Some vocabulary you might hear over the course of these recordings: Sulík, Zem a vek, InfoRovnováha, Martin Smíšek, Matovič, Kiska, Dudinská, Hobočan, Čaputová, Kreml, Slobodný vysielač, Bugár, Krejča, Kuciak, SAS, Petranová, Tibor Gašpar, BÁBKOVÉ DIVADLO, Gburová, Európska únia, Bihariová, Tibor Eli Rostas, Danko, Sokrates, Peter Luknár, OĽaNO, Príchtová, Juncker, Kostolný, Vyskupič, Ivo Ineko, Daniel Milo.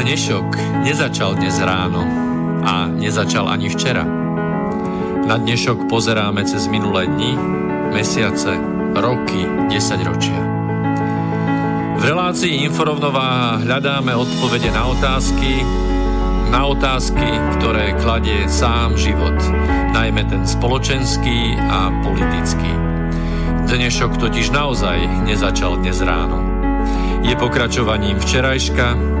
Dnešok nezačal dnes ráno a nezačal ani včera. Na dnešok pozeráme cez minulé dni, mesiace, roky, 10 ročia. V relácii InfoRovnováha hľadáme odpovede na otázky, ktoré kladie sám život, najmä ten spoločenský a politický. Dnešok totiž naozaj nezačal dnes ráno. Je pokračovaním včerajška,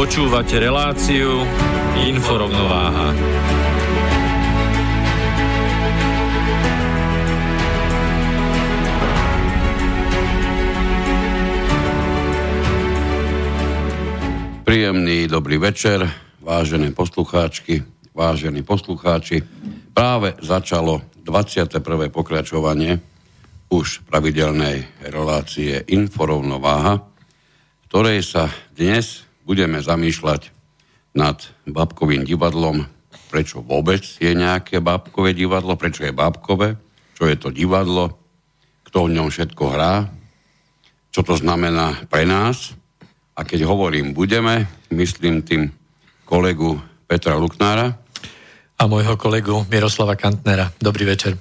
Počúvate reláciu InfoRovnováha. Príjemný dobrý večer, vážené poslucháčky, vážení poslucháči. Práve začalo 21. pokračovanie už pravidelnej relácie InfoRovnováha, ktorej sa dnes budeme zamýšľať nad bábkovým divadlom, prečo vôbec je nejaké bábkové divadlo, prečo je bábkové, čo je to divadlo, kto v ňom všetko hrá, čo to znamená pre nás. A keď hovorím budeme, myslím tým kolegu Petra Luknára. A môjho kolegu Miroslava Kantnera. Dobrý večer.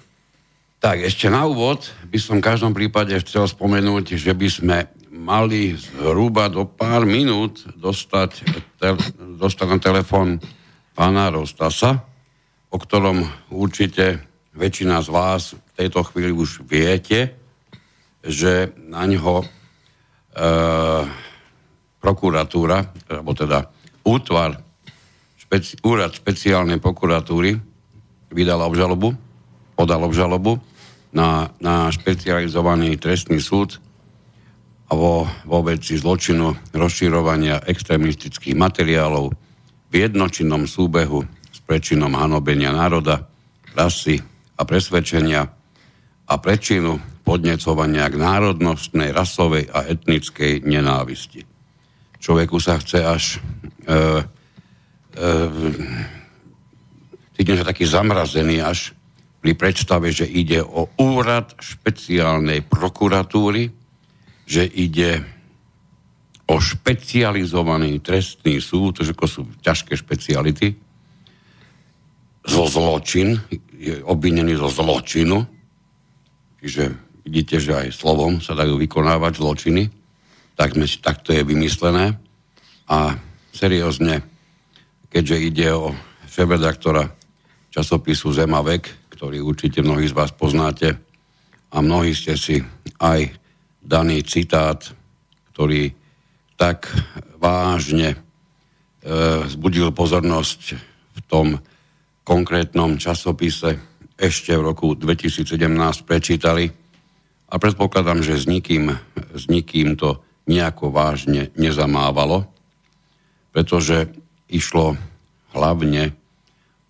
Tak, ešte na úvod by som v každom prípade chcel spomenúť, že by sme mali zhruba do pár minút dostať na telefón pána Rostasa, o ktorom určite väčšina z vás v tejto chvíli už viete, že na ňo prokuratúra, alebo teda úrad špeciálnej prokuratúry podal obžalobu na špecializovaný trestný súd a vo veci zločinu rozširovania extrémistických materiálov v jednočinnom súbehu s prečinom hanobenia národa, rasy a presvedčenia a prečinu podnecovania k národnostnej, rasovej a etnickej nenávisti. Človeku sa chce až cítim sa taký zamrazený až pri predstave, že ide o úrad špeciálnej prokuratúry, že ide o špecializovaný trestný súd, to sú ťažké špeciality, je obvinený zo zločinu, čiže vidíte, že aj slovom sa dajú vykonávať zločiny, tak to je vymyslené. A seriózne, keďže ide o šéfredaktora časopisu Zem a vek, ktorý určite mnohí z vás poznáte a mnohí ste si aj daný citát, ktorý tak vážne vzbudil pozornosť v tom konkrétnom časopise ešte v roku 2017 prečítali a predpokladám, že s nikým to nejako vážne nezamávalo, pretože išlo hlavne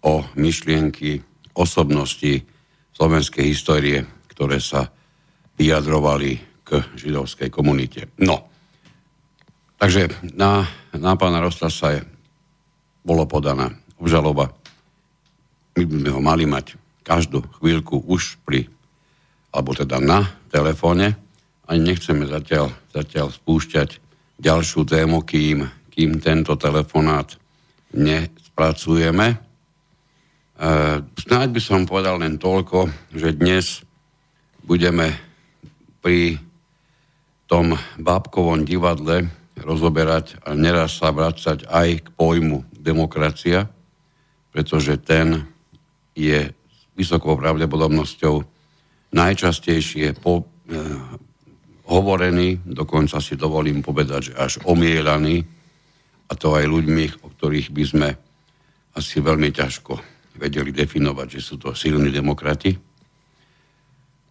o myšlienky osobnosti slovenskej histórie, ktoré sa vyjadrovali k židovskej komunite. No, takže na pána Rostasa bolo podaná obžaloba. My by ho mali mať každú chvíľku už na telefóne. Ani nechceme zatiaľ spúšťať ďalšiu tému, kým tento telefonát nespracujeme. Snáď by som povedal len toľko, že dnes budeme pri tom bábkovom divadle rozoberať a neraz sa vracať aj k pojmu demokracia, pretože ten je s vysokou pravdepodobnosťou najčastejšie hovorený, dokonca si dovolím povedať, že až omielaný, a to aj ľuďmi, o ktorých by sme asi veľmi ťažko vedeli definovať, že sú to silní demokrati.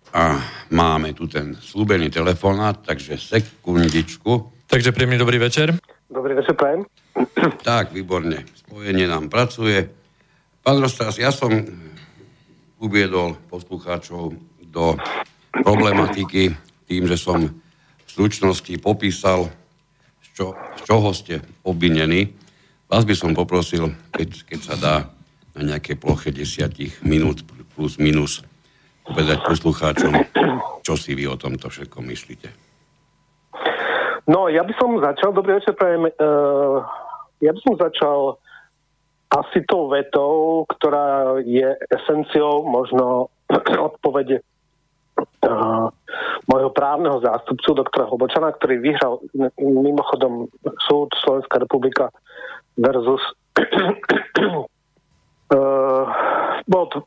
A máme tu ten slúbený telefonát, takže sekundičku. Takže príjemný dobrý večer. Dobrý večer, prajem. Tak, výborne. Spojenie nám pracuje. Pán Rostas, ja som uviedol poslucháčov do problematiky tým, že som v stručnosti popísal, z čoho ste obvinení. Vás by som poprosil, keď sa dá, na nejaké ploche 10 minút plus minus povedať poslucháčom, čo si vy o tomto všetko myslíte. No, ja by som začal, dobrý večer, prajem, asi tou vetou, ktorá je esenciou možno odpovede mojho právneho zástupcu, doktora Hobočana, ktorý vyhral mimochodom súd Slovenská republika versus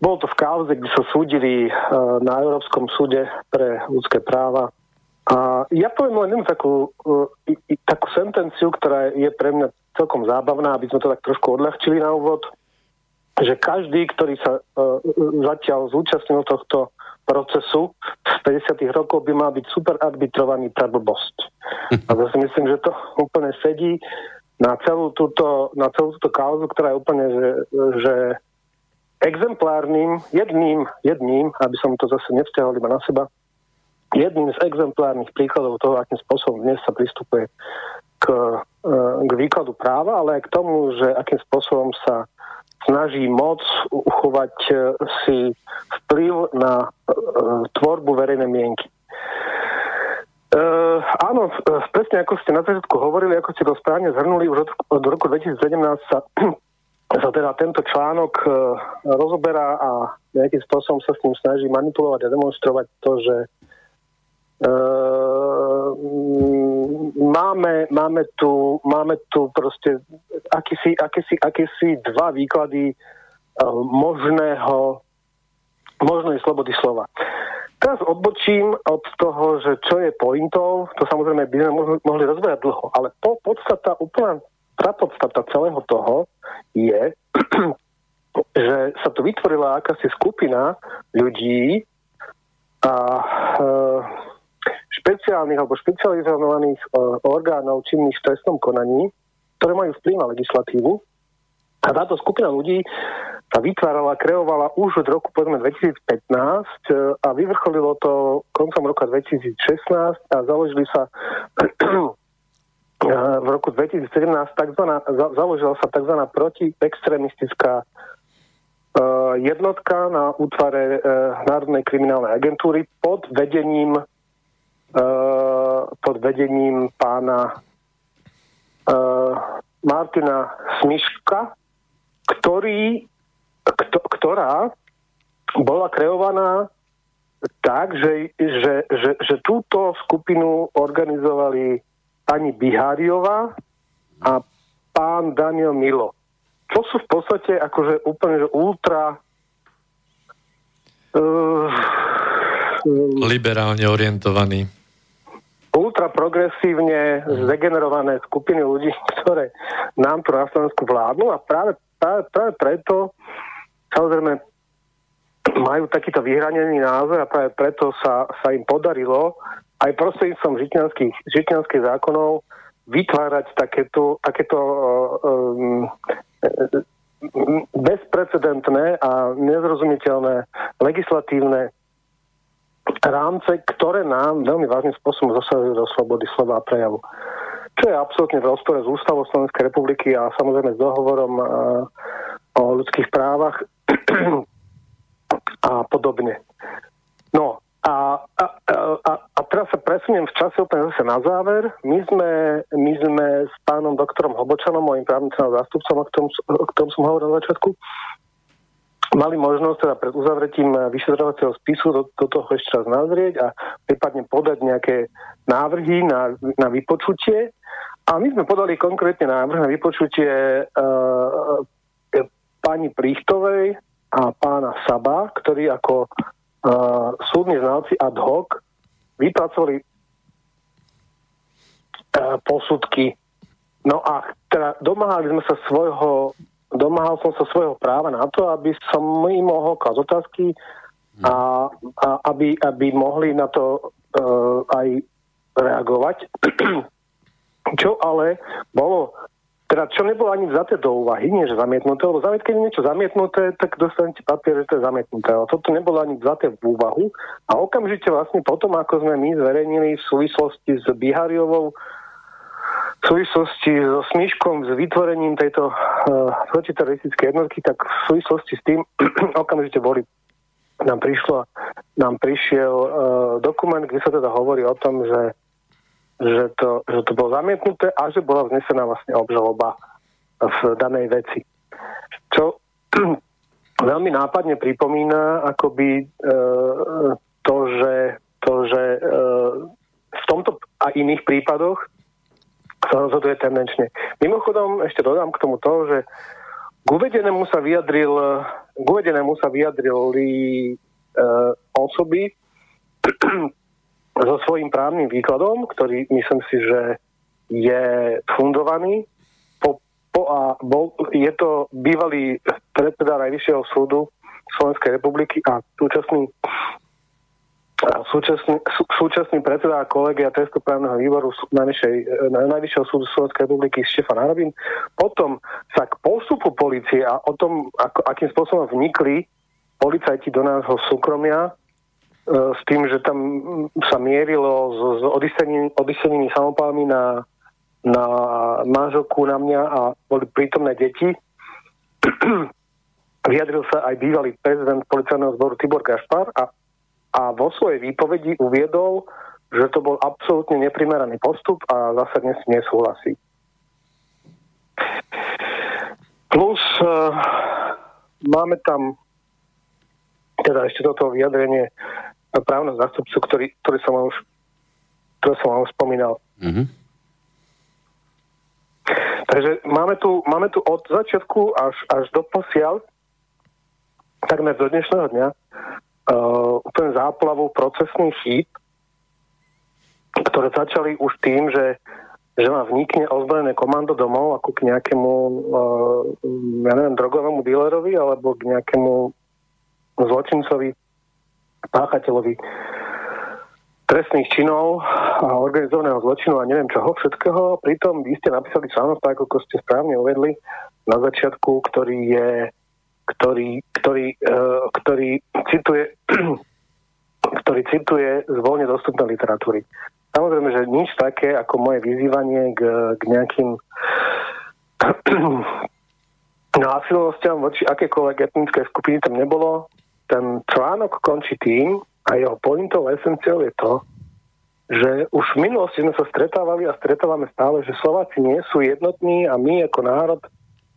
bol to v kauze, kde sa súdili na Európskom súde pre ľudské práva. A ja poviem len takú sentenciu, ktorá je pre mňa celkom zábavná, aby sme to tak trošku odľahčili na úvod, že každý, ktorý sa zatiaľ zúčastnil tohto procesu z 50. rokov, by mal byť super arbitrovaný pre blbosť. A to si myslím, že to úplne sedí na celú túto kauzu, ktorá je úplne, že exemplárnym, jedným, aby som to zase nevzťahol iba na seba, jedným z exemplárnych príkladov toho, akým spôsobom dnes sa pristupuje k výkladu práva, ale aj k tomu, že akým spôsobom sa snaží moc uchovať si vplyv na tvorbu verejnej mienky. Áno, presne ako ste na začiatku hovorili, ako ste to správne zhrnuli, už od roku 2017 sa teda tento článok rozoberá a nejakým spôsobom sa s ním snaží manipulovať a demonstrovať to, že máme tu proste akési dva výklady možnej slobody slova. Teraz odbočím od toho, že čo je pointou, to samozrejme by sme mohli rozberať dlho, ale podstata, úplná prapodstata celého toho je, že sa tu vytvorila akási skupina ľudí a špeciálnych alebo špecializovaných orgánov činných v trestnom konaní, ktoré majú vplyv na legislatívu. A táto skupina ľudí sa vytvárala, kreovala už od roku, povedzme, 2015 a vyvrcholilo to koncom roka 2016 a založili sa v roku 2017 založila sa tzv. Protiextrémistická jednotka na útvare Národnej kriminálnej agentúry pod vedením pána Martina Smíška, ktorá bola kreovaná tak, že túto skupinu organizovali pani Bihariová a pán Daniel Milo. To sú v podstate akože úplne ultra liberálne orientovaní, ultraprogresívne zdegenerované skupiny ľudí, ktoré nám tu na Slovensku vládnu a práve preto samozrejme majú takýto vyhranený názor a práve preto sa im podarilo aj prostredníctvom žitňanských zákonov vytvárať takéto bezprecedentné a nezrozumiteľné legislatívne rámce, ktoré nám veľmi vážnym spôsobom zasahujú do slobody slova a prejavu. Čo je absolútne v rozpore s ústavou Slovenskej republiky a samozrejme s dohovorom o ľudských právach a podobne. No a teraz sa presuniem v čase úplne zase na záver. My sme s pánom doktorom Hobočanom, mojím právnickým zástupcom, o ktorom som hovoril na začiatku, mali možnosť teda pred uzavretím vyšetrovacieho spisu do toho ešte raz nazrieť a prípadne podať nejaké návrhy na vypočutie. A my sme podali konkrétne návrh na vypočutie pani Príchtovej a pána Saba, ktorí ako súdni znalci ad hoc vypracovali posudky. No a teda domáhal som sa svojho práva na to, aby som im mohol klásť otázky a aby mohli na to aj reagovať. Čo ale bolo, teda čo nebolo ani vzaté do úvahy, nie že zamietnuté, lebo keď je niečo zamietnuté, tak dostanete papier, že to je zamietnuté. Ale toto nebolo ani vzaté v úvahu a okamžite vlastne potom, ako sme my zverejnili v súvislosti s Bihariovou, v súvislosti so Smíškom, s vytvorením tejto protiteroristickej jednotky, tak v súvislosti s tým okamžite boli nám prišiel dokument, kde sa teda hovorí o tom, že to bolo zamietnuté a že bola vznesená vlastne obžaloba v danej veci. Čo veľmi nápadne pripomína akoby to, že v tomto a iných prípadoch sa rozhoduje tendenčne. Mimochodom ešte dodám k tomu to, že k uvedenému sa vyjadrili osoby so svojím právnym výkladom, ktorý myslím si, že je fundovaný. Je to bývalý predseda Najvyššieho súdu Slovenskej republiky a súčasný predseda kolegia trestnoprávneho výboru Najvyššieho súdu Slovenskej republiky Štefan Harabin. Potom sa k postupu polície a o tom, akým spôsobom vnikli policajti do nášho súkromia, s tým, že tam sa mierilo s odisenými samopálmi na manželku, na mňa a boli prítomné deti. Vyjadril sa aj bývalý prezident policajného zboru Tibor Gašpar a vo svojej výpovedi uviedol, že to bol absolútne neprimeraný postup a zásadne si nesúhlasí. Plus máme tam teda ešte toto vyjadrenie právneho zástupcu, ktoré som vám už spomínal. Mm-hmm. Takže máme tu od začiatku až do posiaľ, takmer do dnešného dňa, úplne záplavu procesných chýb, ktoré začali už tým, že vám vnikne ozbrojené komando domov ako k nejakému drogovému dílerovi alebo k nejakému zločincovi, páchateľovi trestných činov a organizovaného zločinu a neviem čoho všetkého. Pritom vy ste napísali článok, tak ako ste správne uvedli na začiatku, ktorý cituje z voľne dostupnej literatúry. Samozrejme, že nič také ako moje vyzývanie k nejakým násilnostiam voči akékoľvek etnickej skupiny tam nebolo. Ten článok končí tým a jeho pointou esenciou je to, že už v minulosti sme sa stretávali a stretávame stále, že Slováci nie sú jednotní a my ako národ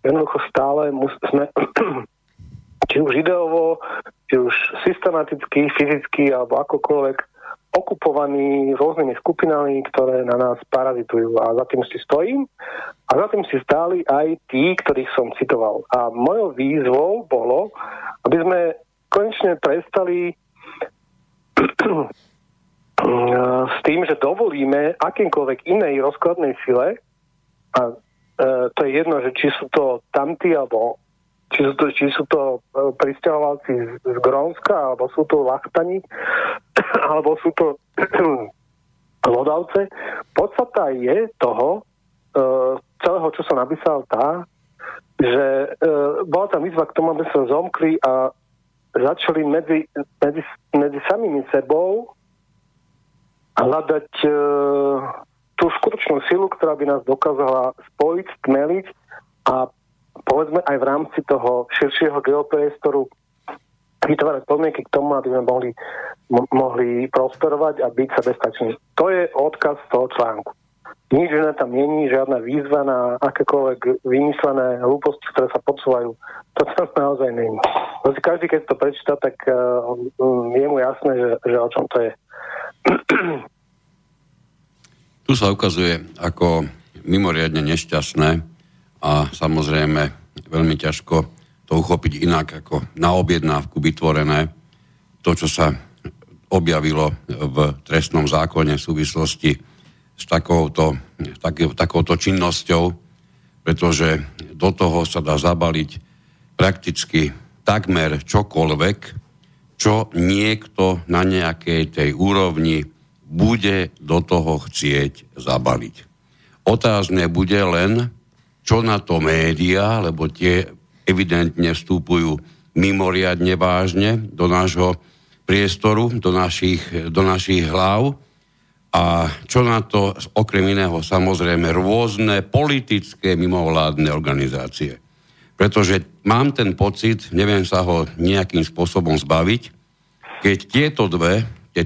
jednoducho stále sme či už ideovo, či už systematicky, fyzicky alebo akokoľvek okupovaní rôznymi skupinami, ktoré na nás parazitujú. A za tým si stojím a za tým si stáli aj tí, ktorých som citoval. A mojou výzvou bolo, aby sme konečne prestali s tým, že dovolíme akýmkoľvek inej rozkladnej sile a to je jedno, že či sú to tamtí alebo či sú to prisťahovalci z Grónska, alebo sú to Lachtani, alebo sú to Lodavce. Podstata je toho celého, čo som napísal, tá, že bola tam výzva k tomu, aby sa zomkli a začali medzi samými sebou hľadať tú skutočnú silu, ktorá by nás dokázala spojiť, tmeliť a povedzme aj v rámci toho širšieho geopriestoru vytvárať podmienky k tomu, aby sme mohli prosperovať a byť sebestační. To je odkaz toho článku. Nič iné tam není, žiadna výzva na akékoľvek vymyslené hlúposti, ktoré sa podsúvajú. To tam naozaj není. Každý, keď to prečíta, tak je mu jasné, že o čom to je. Tu sa ukazuje ako mimoriadne nešťastné a samozrejme veľmi ťažko to uchopiť inak ako na objednávku vytvorené to, čo sa objavilo v trestnom zákone v súvislosti s takouto činnosťou, pretože do toho sa dá zabaliť prakticky takmer čokoľvek, čo niekto na nejakej tej úrovni bude do toho chcieť zabaliť. Otázne bude len, čo na to médiá, lebo tie evidentne vstupujú mimoriadne vážne do nášho priestoru, do našich hlav, a čo na to okrem iného samozrejme rôzne politické mimovládne organizácie. Pretože mám ten pocit, neviem sa ho nejakým spôsobom zbaviť, keď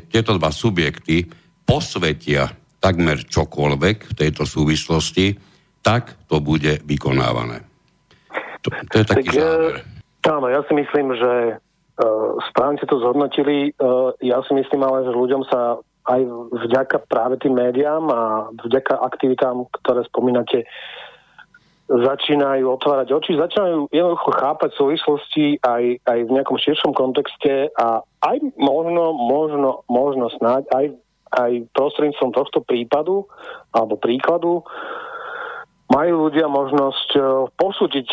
tieto dva subjekty posvetia takmer čokoľvek v tejto súvislosti, tak to bude vykonávané. To je taký záver. Áno, ja si myslím, že správne to zhodnotili. Ja si myslím ale, že ľuďom sa aj vďaka práve tým médiám a vďaka aktivitám, ktoré spomínate, začínajú otvárať oči, začínajú jednoducho chápať súvislosti aj v nejakom širšom kontexte a aj možno snáď aj prostredníctvom tohto prípadu alebo príkladu majú ľudia možnosť posúdiť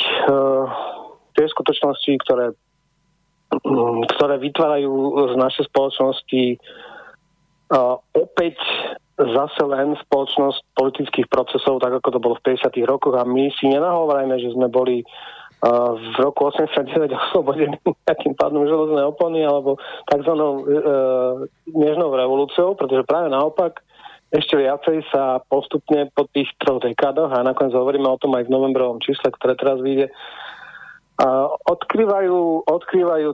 tie skutočnosti, ktoré vytvárajú z našej spoločnosti opäť zase len spoločnosť politických procesov, tak ako to bolo v 50. rokoch, a my si nenahovárajme, že sme boli v roku 89 oslobodení nejakým pádom železnej opony alebo takzvanou nežnou revolúciou, pretože práve naopak ešte viacej sa postupne po tých troch dekádoch, a nakoniec hovoríme o tom aj v novembrovom čísle, ktoré teraz vyjde, odkrývajú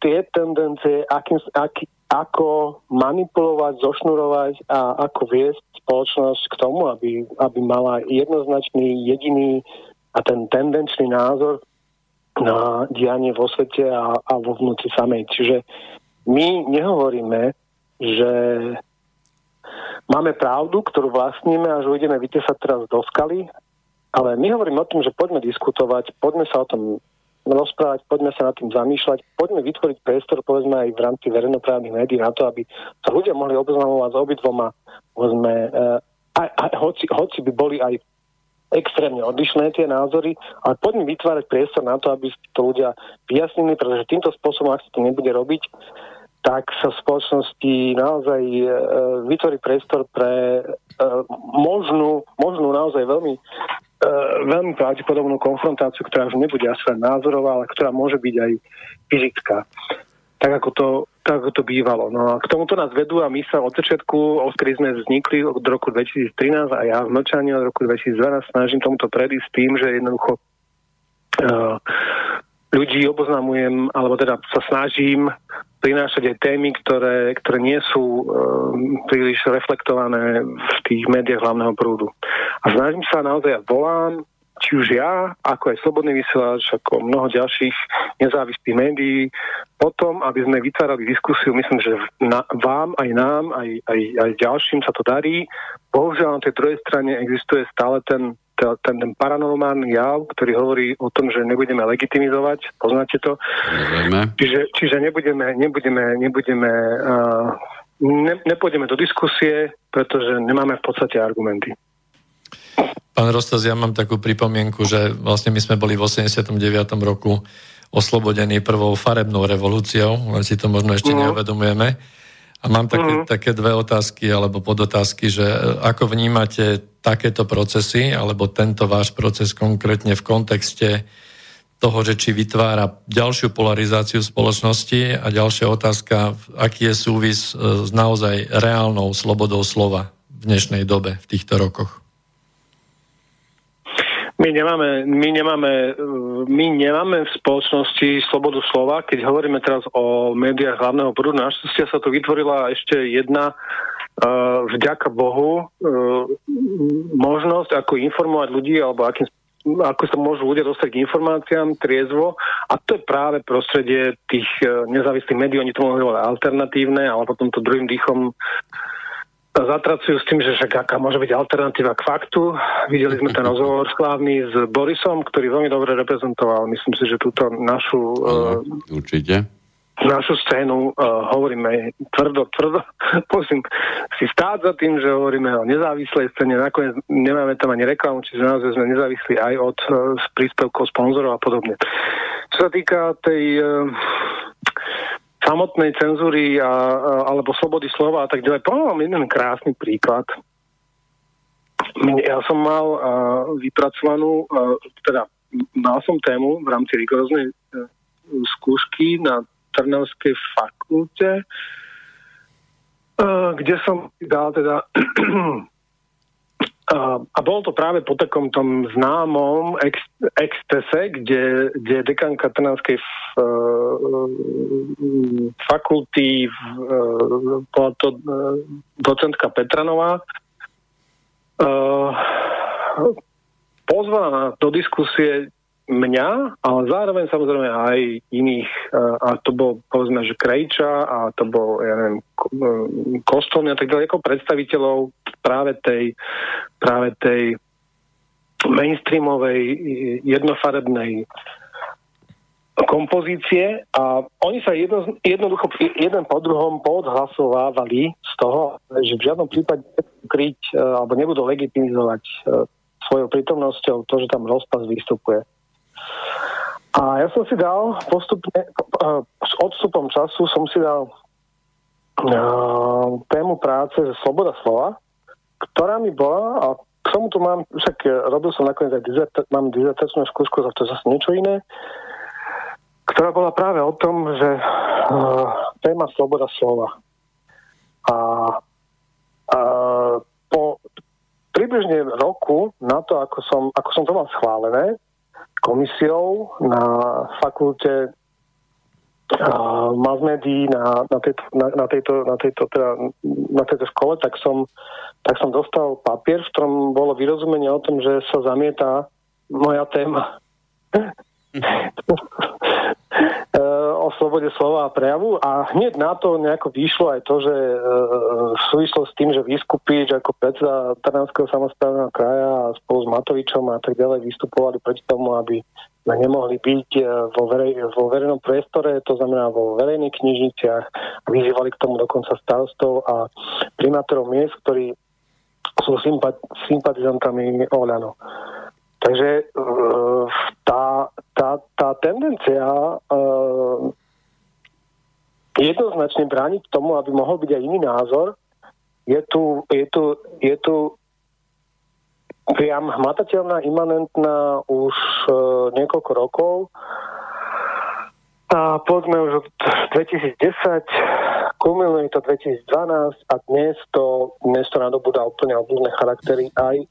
tie tendencie, ako manipulovať, zošnurovať a ako viesť spoločnosť k tomu, aby mala jednoznačný, jediný a ten tendenčný názor na dianie vo svete a vo vnútri samej. Čiže my nehovoríme, že máme pravdu, ktorú vlastníme a že ideme vytesať teraz do skaly, ale my hovoríme o tom, že poďme diskutovať, poďme sa o tom rozprávať, poďme sa nad tým zamýšľať, poďme vytvoriť priestor, povedzme, aj v rámci verejnoprávnych médií na to, aby sa ľudia mohli oboznamovať s obidvoma, povedzme, hoci by boli aj extrémne odlišné tie názory, ale poďme vytvárať priestor na to, aby to ľudia vyjasnili, pretože týmto spôsobom, ak sa to nebude robiť, tak sa v spoločnosti naozaj vytvorí priestor pre možnú naozaj veľmi pravdepodobnú konfrontáciu, ktorá už nebude asi len názorová, ale ktorá môže byť aj fyzická. Tak ako to bývalo. No a k tomuto nás vedú a my sa od začiatku, odkedy sme vznikli od roku 2013 a ja v mlčaní od roku 2012 snažím tomuto predísť tým, že jednoducho ľudí oboznamujem, alebo teda sa snažím prinášať aj témy, ktoré nie sú príliš reflektované v tých médiách hlavného prúdu. A snažím sa naozaj, volám, či už ja, ako aj Slobodný vysielač, ako mnoho ďalších nezávislých médií, potom, aby sme vytvárali diskusiu, myslím, že vám, aj nám, aj ďalším sa to darí. Bohužiaľ, na tej druhej strane existuje stále ten paranormálny jav, ktorý hovorí o tom, že nebudeme legitimizovať, poznáte to. Čiže nepôjdeme do diskusie, pretože nemáme v podstate argumenty. Pán Rostas, ja mám takú pripomienku, že vlastne my sme boli v 89. roku oslobodení prvou farebnou revolúciou, len si to možno ešte neuvedomujeme. A mám také dve otázky alebo podotázky, že ako vnímate takéto procesy alebo tento váš proces konkrétne v kontexte toho, že či vytvára ďalšiu polarizáciu spoločnosti, a ďalšia otázka, aký je súvis s naozaj reálnou slobodou slova v dnešnej dobe, v týchto rokoch? My nemáme v spoločnosti slobodu slova, keď hovoríme teraz o médiách hlavného prúdu. Našťastie sa tu vytvorila ešte jedna, vďaka Bohu, možnosť, ako informovať ľudí, alebo ako sa môžu ľudia dostať k informáciám triezvo. A to je práve prostredie tých nezávislých médií. Oni to hovoria alternatívne, ale potom to druhým dýchom zatracujú s tým, že však aká môže byť alternatíva k faktu. Videli sme ten rozhovor slávny s Borisom, ktorý veľmi dobre reprezentoval. Myslím si, že túto našu určite našu scénu hovoríme tvrdo. Prosím, si stáť za tým, že hovoríme o nezávislej scéne. Nakoniec nemáme tam ani reklamu, čiže naozaj sme nezávislí aj od príspevkov sponzorov a podobne. Čo sa týka tej samotnej cenzúry alebo slobody slova a tak ďalej. Poviem vám jeden krásny príklad. My Ja som mal vypracovanú, teda mal som tému v rámci rigoróznej skúšky na Trnavskej fakulte, kde som dal teda a bol to práve po takom tom známom extese, kde dekanka Trnavskej fakulty, bola to docentka Petranová, pozvala do diskusie mňa, ale zároveň samozrejme aj iných, a to bol povedzme, že Krejča, a to bol, ja neviem, Kostolný a tak ďalej, ako predstaviteľov práve tej mainstreamovej jednofarebnej kompozície, a oni sa jednoducho jeden po druhom podhlasovávali z toho, že v žiadnom prípade nebudú kryť alebo nebudú legitimizovať svojou prítomnosťou to, že tam Rostas vystupuje. A ja som si dal postupne, s odstupom času som si dal tému práce Sloboda slova, ktorá mi bola, a k tomu tu mám, však robil som nakoniec aj mám dizertačnú skúšku, za to je zase niečo iné, ktorá bola práve o tom, že téma Sloboda slova. A po približne roku na to, ako som to mal schválené komisiou na fakulte mass médií na tejto škole, tak som dostal papier, v ktorom bolo vyrozumenie o tom, že sa zamieta moja téma o slobode slova a prejavu, a hneď na to nejako vyšlo aj to, že v súvislosti s tým, že Vyskupič ako predseda Trnavského samosprávneho kraja spolu s Matovičom a tak ďalej vystupovali proti tomu, aby nemohli byť vo verejnom priestore, to znamená vo verejných knižniciach, vyzývali k tomu dokonca starostov a primátorov miest, ktorí sú sympatizantami OĽaNO. Takže tá tendencia jednoznačne brániť tomu, aby mohol byť aj iný názor, je tu priam hmatateľná, imanentná už niekoľko rokov. A povedzme už od 2010, kumuluje to 2012 a dnes to nadobúda úplne obľudné charaktery, aj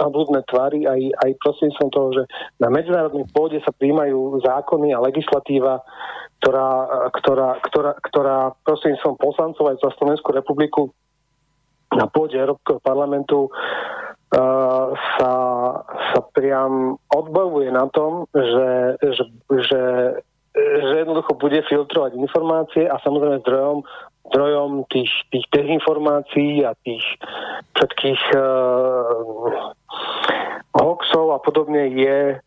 obľudné tvary, aj prostredníctvom toho, že na medzinárodnej pôde sa prijímajú zákony a legislatíva, ktorá prostredníctvom poslancov aj za Slovenskú republiku na pôde Európskeho parlamentu sa priam odbavuje na tom, že jednoducho bude filtrovať informácie, a samozrejme zdrojom tých dezinformácií a tých všetkých hoaxov a podobne je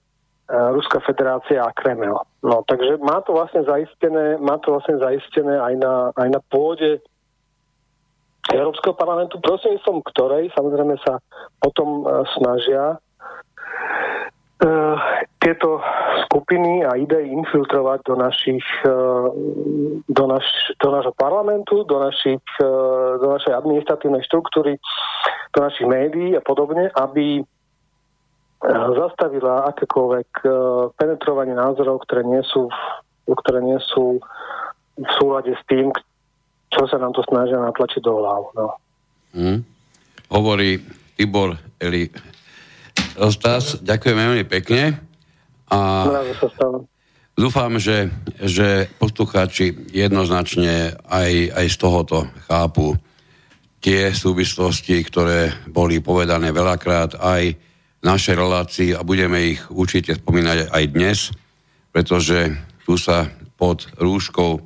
Ruská federácia a Kreml. No, takže má to vlastne zaistené aj na pôde Európskeho parlamentu, prostredníctvom ktorej samozrejme sa potom snažia tieto skupiny a idei infiltrovať do nášho parlamentu, do našej administratívnej štruktúry, do našich médií a podobne, aby zastavila akékoľvek penetrovanie názorov, ktoré nie sú v súlade s tým, čo sa nám to snažia natlačiť do hlav. No. Hovorí Tibor Eli Rostas, ďakujeme veľmi pekne a dúfam, že poslucháči jednoznačne aj z tohoto chápu tie súvislosti, ktoré boli povedané veľakrát aj v našej relácii, a budeme ich určite spomínať aj dnes, pretože tu sa pod rúškou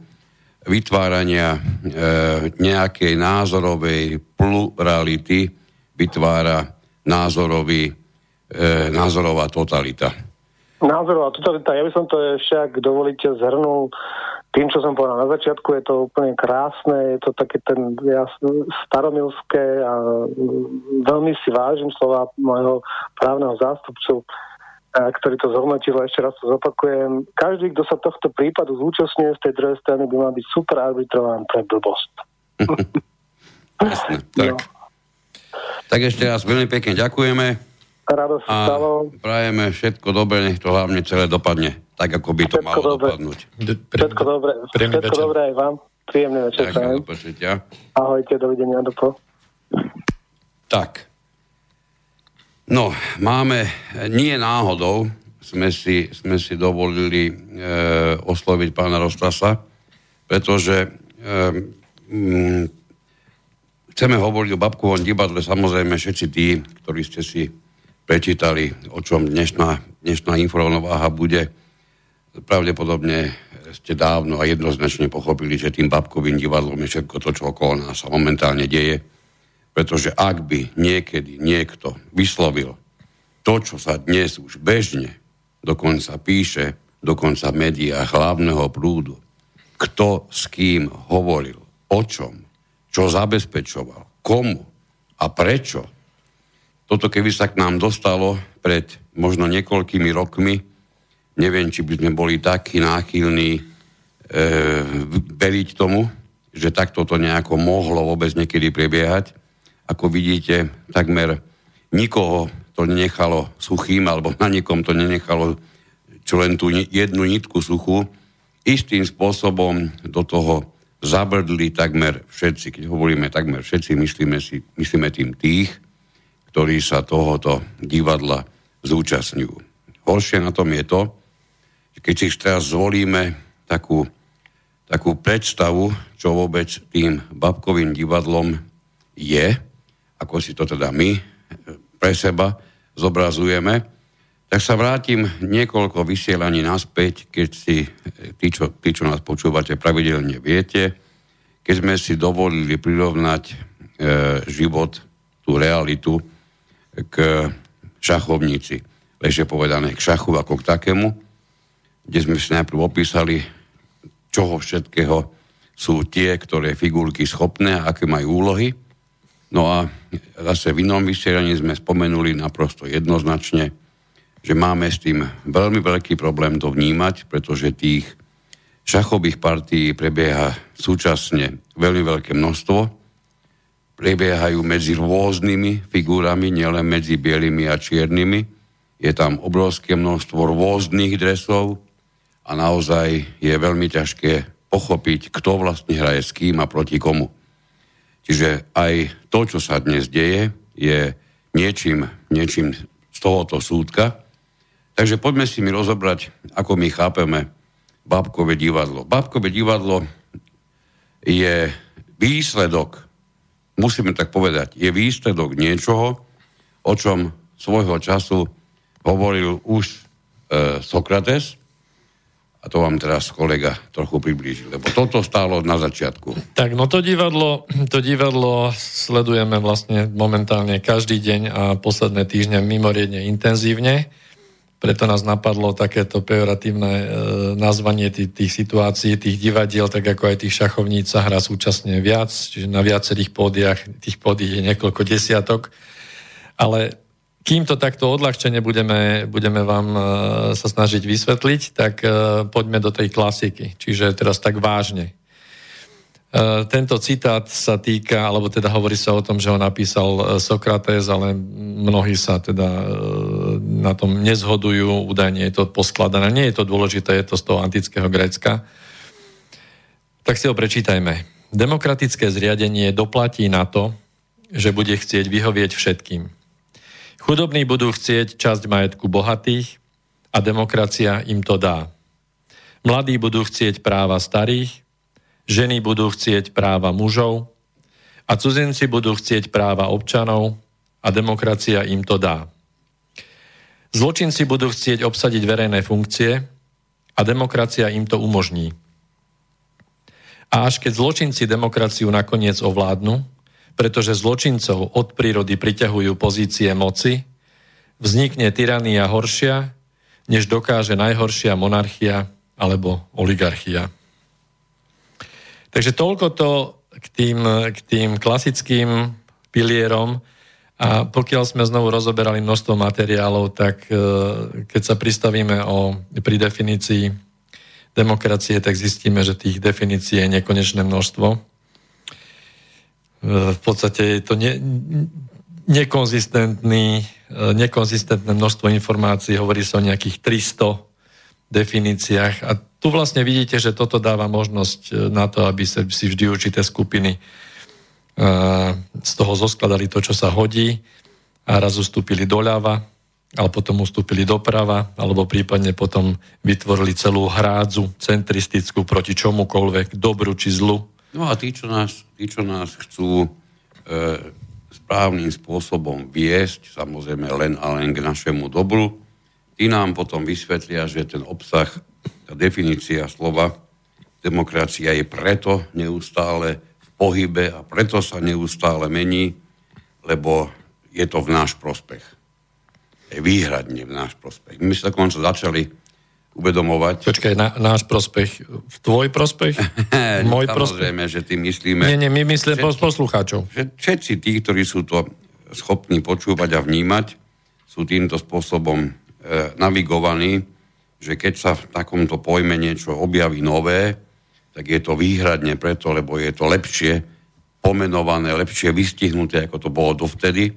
vytvárania nejakej názorovej plurality vytvára názorová totalita. Názorová totalita. Ja by som to ešte, ak dovolíte, zhrnul tým, čo som povedal na začiatku. Je to úplne krásne, je to také ten staromilské, a veľmi si vážim slova môjho právneho zástupcu, ktorý to zhodnotil, a ešte raz to zopakujem. Každý, kto sa tohto prípadu zúčastňuje z tej druhej strany, by mal byť super arbitrovaný pre blbosť. Jasne, tak. No. Tak ešte raz veľmi pekne ďakujeme. Radosť stalo. Prajeme všetko dobre, nech to hlavne celé dopadne, tak ako by to všetko malo dobre dopadnúť. Všetko dobre. Všetko dobre aj vám. Príjemný večer. Ahojte, dovidenia, dopo. Tak. No, máme, nie náhodou sme si dovolili osloviť pána Rostasa, pretože chceme hovoriť o Bábkovom divadle, samozrejme všetci tí, ktorí ste si prečítali, o čom dnešná InfoRovnováha bude, pravdepodobne ste dávno a jednoznačne pochopili, že tým Bábkovým divadlom je všetko to, čo okolo nás sa momentálne deje, pretože ak by niekedy niekto vyslovil to, čo sa dnes už bežne dokonca píše, dokonca v médiách hlavného prúdu, kto s kým hovoril, o čom, čo zabezpečoval, komu a prečo, toto keby sa k nám dostalo pred možno niekoľkými rokmi, neviem, či by sme boli takí náchylní veriť tomu, že takto to nejako mohlo vôbec niekedy prebiehať. Ako vidíte, takmer nikoho to nenechalo suchým, alebo na nikom to nenechalo čo len tú jednu nitku suchú. Istým spôsobom do toho zabrdli takmer všetci. Keď hovoríme takmer všetci, myslíme tým tých, ktorí sa tohoto divadla zúčastňujú. Horšie na tom je to, že keď si teraz zvolíme takú predstavu, čo vôbec tým Bábkovým divadlom je, ako si to teda my pre seba zobrazujeme, tak sa vrátim niekoľko vysielaní naspäť, keď si tí, čo nás počúvate, pravidelne viete, keď sme si dovolili prirovnať život, tú realitu k šachovnici, lepšie povedané k šachu ako k takému, kde sme si najprv opísali, čoho všetkého sú tie, ktoré figurky schopné, aké majú úlohy. No a zase v inom vysielaní sme spomenuli naprosto jednoznačne, že máme s tým veľmi veľký problém to vnímať, pretože tých šachových partií prebieha súčasne veľmi veľké množstvo, prebiehajú medzi rôznymi figurami, nielen medzi bielými a čiernymi. Je tam obrovské množstvo rôznych dresov a naozaj je veľmi ťažké pochopiť, kto vlastne hraje s kým a proti komu. Čiže aj to, čo sa dnes deje, je niečím z tohoto súdka. Takže poďme si mi rozobrať, ako my chápeme Bábkové divadlo. Bábkové divadlo je výsledok, musíme tak povedať, je výsledok niečoho, o čom svojho času hovoril už Sokrates. A to vám teraz kolega trochu priblíži, lebo toto stálo na začiatku. Tak, no to divadlo sledujeme vlastne momentálne každý deň a posledné týždne mimoriadne intenzívne. Preto nás napadlo takéto pejoratívne nazvanie tých situácií, tých divadiel, tak ako aj tých šachovníc sa hrá súčasne viac, čiže na viacerých pódiach, tých pódií je niekoľko desiatok. Ale kým to takto odľahčene budeme vám sa snažiť vysvetliť, tak poďme do tej klasiky, čiže teraz tak vážne. Tento citát sa týka, alebo teda hovorí sa o tom, že ho napísal Sokrates, ale mnohí sa teda na tom nezhodujú, údajne je to poskladané. Nie je to dôležité, je to z toho antického Grécka. Tak si ho prečítajme. Demokratické zriadenie doplatí na to, že bude chcieť vyhovieť všetkým. Chudobní budú chcieť časť majetku bohatých a demokracia im to dá. Mladí budú chcieť práva starých, ženy budú chcieť práva mužov a cudzinci budú chcieť práva občanov a demokracia im to dá. Zločinci budú chcieť obsadiť verejné funkcie a demokracia im to umožní. A až keď zločinci demokraciu nakoniec ovládnu, pretože zločincov od prírody priťahujú pozície moci, vznikne tyrania horšia, než dokáže najhoršia monarchia alebo oligarchia. Takže toľko to k tým klasickým pilierom. A pokiaľ sme znovu rozoberali množstvo materiálov, tak keď sa pristavíme pri definícii demokracie, tak zistíme, že tých definícií je nekonečné množstvo. V podstate je to nekonzistentné množstvo informácií, hovorí sa o nejakých 300 definíciách a tu vlastne vidíte, že toto dáva možnosť na to, aby si vždy určité skupiny z toho zoskladali to, čo sa hodí a raz ustúpili doľava, ale potom ustúpili doprava, alebo prípadne potom vytvorili celú hrádzu centristickú proti čomukoľvek, dobru či zlu. No a tí, čo nás chcú správnym spôsobom viesť, samozrejme len a len k našemu dobru, tí nám potom vysvetlia, že ten obsah, tá definícia slova demokracia je preto neustále v pohybe a preto sa neustále mení, lebo je to v náš prospech. Je výhradne v náš prospech. My sa dokonca začali uvedomovať... Počkaj, náš prospech, tvoj prospech, môj prospech? Samozrejme, že ty myslíme... Nie, my myslíme poslucháčov. Všetci tí, ktorí sú to schopní počúvať a vnímať, sú týmto spôsobom navigovaní, že keď sa v takomto pojme niečo objaví nové, tak je to výhradne preto, lebo je to lepšie pomenované, lepšie vystihnuté, ako to bolo dovtedy,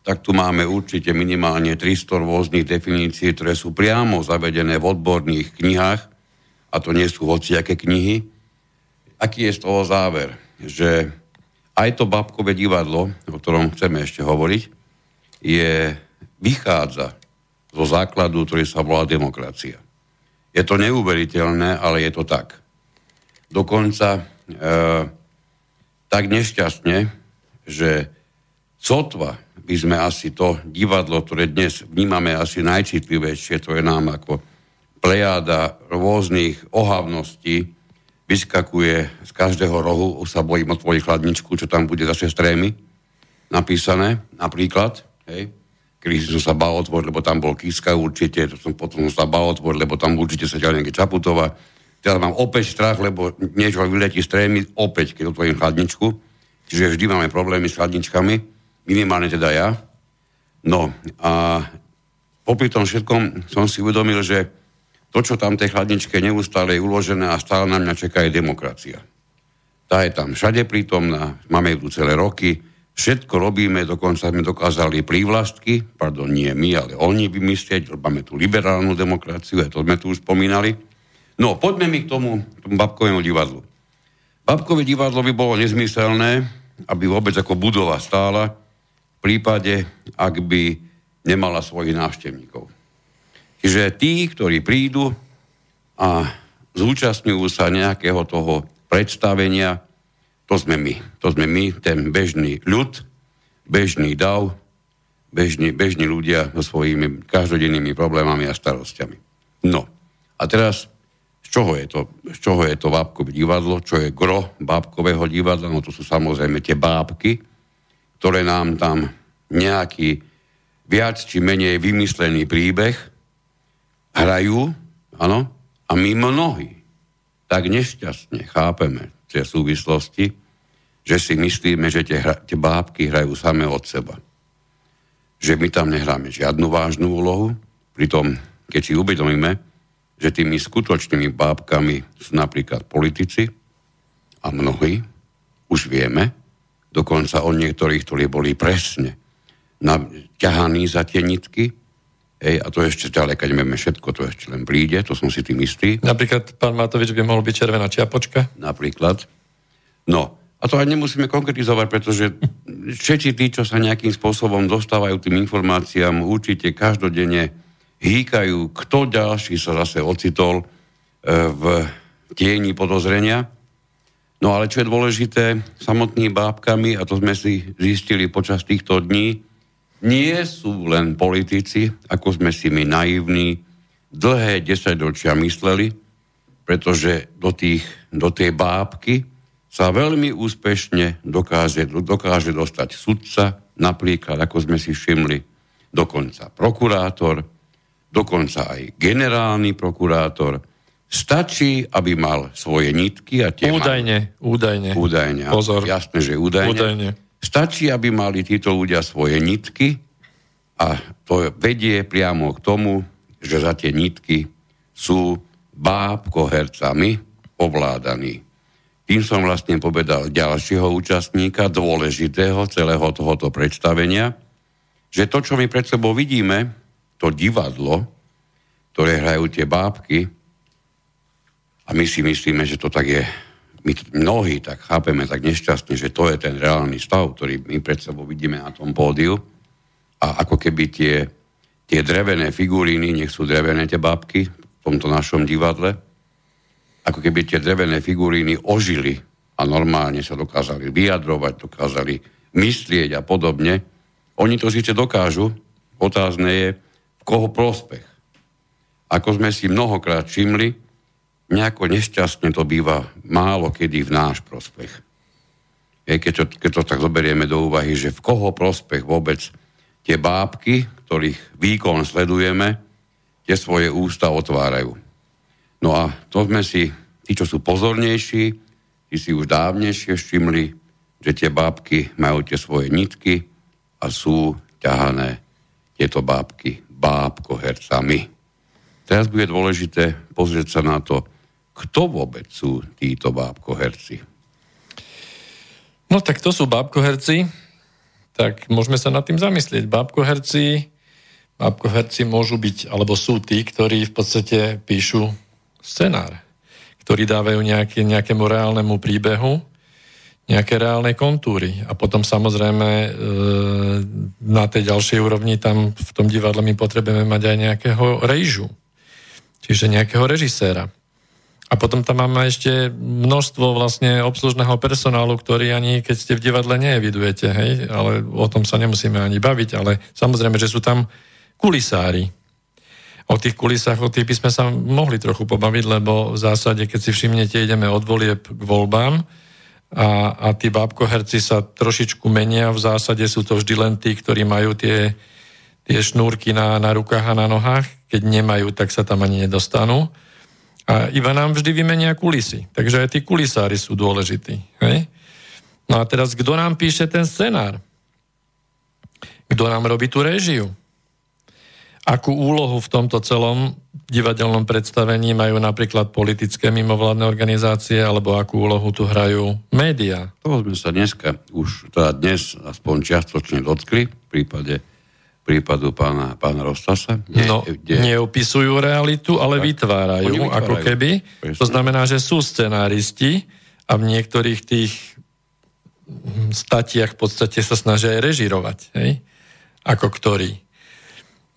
tak tu máme určite minimálne 300 rôznych definícií, ktoré sú priamo zavedené v odborných knihách, a to nie sú hociaké knihy. Aký je z toho záver? Že aj to Bábkové divadlo, o ktorom chceme ešte hovoriť, vychádza zo základu, ktorý sa volá demokracia. Je to neuveriteľné, ale je to tak. Dokonca tak nešťastne, že sotva by sme asi to divadlo, ktoré dnes vnímame asi najcitlivejšie, to je nám ako plejáda rôznych ohavností, vyskakuje z každého rohu, už sa bojím otvoriť chladničku, čo tam bude zase strémy napísané, napríklad, hej, kedy som sa bál otvoriť, lebo tam bol Kiska určite, potom som sa bál otvoriť, lebo tam určite sa ďalej nejaké Čaputová, teraz mám opäť strach, lebo niečo vyletí strémy, opäť, keď otvorím chladničku, čiže vždy máme problémy s chladničkami, minimálne teda ja. No a popri tom všetkom som si uvedomil, že to, čo tam tej chladničke neustále je uložené a stále na mňa čaká, je demokracia. Tá je tam všade prítomná, máme ju tu celé roky, všetko robíme, dokonca sme dokázali prívlastky, pardon, nie my, ale oni vymyslieť, máme tu liberálnu demokraciu, aj to sme tu už spomínali. No, poďme mi k tomu Bábkovému divadlu. Bábkové divadlo by bolo nezmyselné, aby vôbec ako budova stála, v prípade, ak by nemala svojich návštevníkov. Čiže tí, ktorí prídu a zúčastňujú sa nejakého toho predstavenia, to sme my. To sme my, ten bežný ľud, bežný dav, bežní ľudia so svojimi každodennými problémami a starostiami. No, a teraz, z čoho je to Bábkové divadlo? Čo je gro Bábkového divadla? No to sú samozrejme tie bábky, ktoré nám tam nejaký viac či menej vymyslený príbeh hrajú, áno, a my mnohí tak nešťastne chápeme tie súvislosti, že si myslíme, že tie bábky hrajú same od seba. Že my tam nehráme žiadnu vážnu úlohu, pritom, keď si uvedomíme, že tými skutočnými bábkami sú napríklad politici a mnohí, už vieme, dokonca o niektorých, ktorí boli presne ťahaní za tie nitky. A to ešte ďaleka nevieme všetko, to ešte len príde, to som si tým istý. Napríklad pán Matovič by mohol byť červená čiapočka? Napríklad. No, a to aj nemusíme konkretizovať, pretože všetci tí, čo sa nejakým spôsobom dostávajú tým informáciám, určite každodenne hýkajú, kto ďalší sa zase ocitol v tieni podozrenia. No ale čo je dôležité, samotnými bábkami, a to sme si zistili počas týchto dní, nie sú len politici, ako sme si my naivní dlhé desaťročia mysleli, pretože do tej bábky sa veľmi úspešne dokáže dostať sudca, napríklad, ako sme si všimli, dokonca prokurátor, dokonca aj generálny prokurátor. Stačí, aby mal svoje nitky a tie údajne. Pozor. Jasné, že údajne. Stačí, aby mali títo ľudia svoje nitky a to vedie priamo k tomu, že za tie nitky sú bábkohercami ovládaní. Tým som vlastne povedal ďalšieho účastníka, dôležitého celého tohoto predstavenia, že to, čo my pred sebou vidíme, to divadlo, ktoré hrajú tie bábky, a my si myslíme, že to tak je, my mnohí tak chápeme tak nešťastne, že to je ten reálny stav, ktorý my pred sebou vidíme na tom pódiu, a ako keby tie drevené figuríny, nech sú drevené tie bábky v tomto našom divadle, ako keby tie drevené figuríny ožili a normálne sa dokázali vyjadrovať, dokázali myslieť a podobne. Oni to síce dokážu, otázne je, v koho prospech. Ako sme si mnohokrát všimli, nejako nešťastne to býva málo kedy v náš prospech. Keď to tak zoberieme do úvahy, že v koho prospech vôbec tie bábky, ktorých výkon sledujeme, tie svoje ústa otvárajú. No a to sme si, tí, čo sú pozornejší, tí si už dávnejšie všimli, že tie bábky majú tie svoje nitky a sú ťahané tieto bábky bábkohercami. Teraz bude dôležité pozrieť sa na to, kto vôbec sú títo bábkoherci. No tak to sú bábkoherci, tak môžeme sa nad tým zamyslieť. Bábkoherci môžu byť, alebo sú tí, ktorí v podstate píšu scenár, ktorí dávajú nejakému reálnemu príbehu nejaké reálne kontúry. A potom samozrejme na tej ďalšej úrovni tam v tom divadle my potrebujeme mať aj nejakého rejžu, čiže nejakého režiséra. A potom tam máme ešte množstvo vlastne obslužného personálu, ktorý ani keď ste v divadle neevidujete, hej, ale o tom sa nemusíme ani baviť, ale samozrejme, že sú tam kulisári. O tých kulisách, o tých by sme sa mohli trochu pobaviť, lebo v zásade, keď si všimnete, ideme od volieb k voľbám, a tí bábkoherci sa trošičku menia, v zásade sú to vždy len tí, ktorí majú tie šnúrky na rukách a na nohách, keď nemajú, tak sa tam ani nedostanú, a iba nám vždy vymenia kulisy, takže aj tí kulisári sú dôležití, hej? No a teraz, kto nám píše ten scenár? Kto nám robí tú réžiu? Akú úlohu v tomto celom divadelnom predstavení majú napríklad politické mimovládne organizácie, alebo akú úlohu tu hrajú médiá? Toho sme sa dnes aspoň čiastočne dotkli v prípadu pána Rostasa. Neopisujú realitu, ale tak, vytvárajú ako keby. Presne. To znamená, že sú scenáristi a v niektorých tých statiach v podstate sa snažia aj režirovať. Hej? Ako ktorý.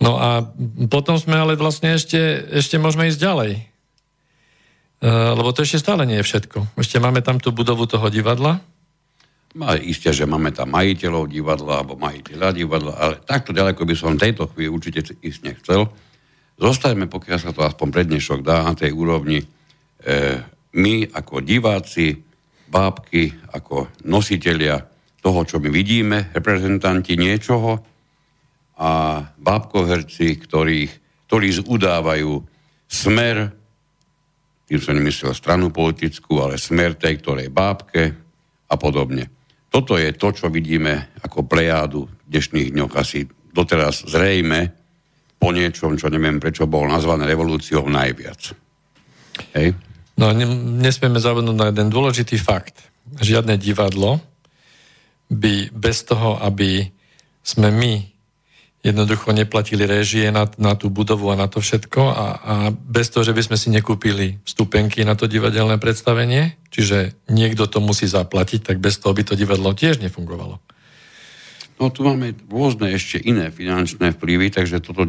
No a potom sme ale vlastne ešte môžeme ísť ďalej. Lebo to ešte stále nie je všetko. Ešte máme tam tú budovu toho divadla. Isté, že máme tam majiteľov divadla, alebo majiteľa divadla, ale takto ďaleko by som tejto chvíli určite ísť nechcel. Zostaňme, pokiaľ sa to aspoň pre dnešok dá, na tej úrovni. My ako diváci, bábky, ako nositelia toho, čo my vidíme, reprezentanti niečoho, a bábkoherci, ktorí udávajú smer, tým som nemyslel stranu politickú, ale smer tej, ktorej bábke a podobne. Toto je to, čo vidíme ako plejádu v dnešných dňoch, asi doteraz zrejme po niečom, čo neviem, prečo bolo nazvané revolúciou najviac. Hej? No a nesmieme zabudnúť na jeden dôležitý fakt. Žiadne divadlo by bez toho, aby sme my jednoducho neplatili réžie na tú budovu a na to všetko, a bez toho, že by sme si nekúpili vstupenky na to divadelné predstavenie, čiže niekto to musí zaplatiť, tak bez toho by to divadlo tiež nefungovalo. No tu máme rôzne ešte iné finančné vplyvy, takže toto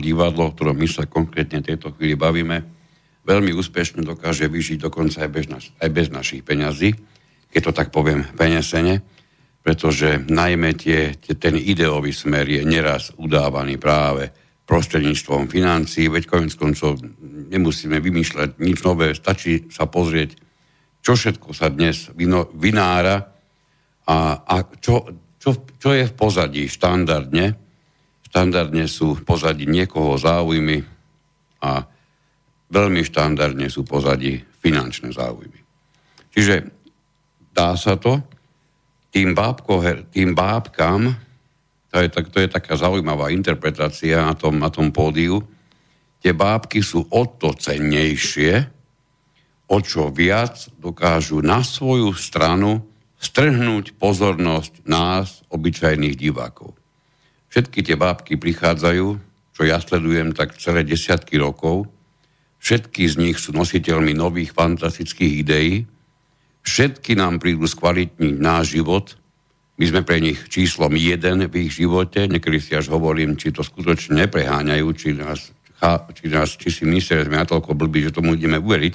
divadlo, o ktorom my sa konkrétne tejto chvíli bavíme, veľmi úspešne dokáže vyžiť dokonca aj bez našich peňazí, keď to tak poviem penesene, pretože najmä ten ideový smer je neraz udávaný práve prostredníctvom financií, veď koniec koncov nemusíme vymýšľať nič nové, stačí sa pozrieť, čo všetko sa dnes vynára a čo je v pozadí štandardne. Štandardne sú v pozadí niekoho záujmy a veľmi štandardne sú v pozadí finančné záujmy. Čiže dá sa to. Tým bábkam, to je taká zaujímavá interpretácia na tom pódiu, tie bábky sú o to cennejšie, o čo viac dokážu na svoju stranu strhnúť pozornosť nás, obyčajných divákov. Všetky tie bábky prichádzajú, čo ja sledujem tak celé desiatky rokov. Všetky z nich sú nositeľmi nových fantastických ideí. Všetky nám prídu skvalitniť náš život. My sme pre nich číslom 1 v ich živote. Niekedy si až hovorím, či to skutočne nepreháňajú, či si myslia, že sme natoľko blbí, že tomu ideme uveriť,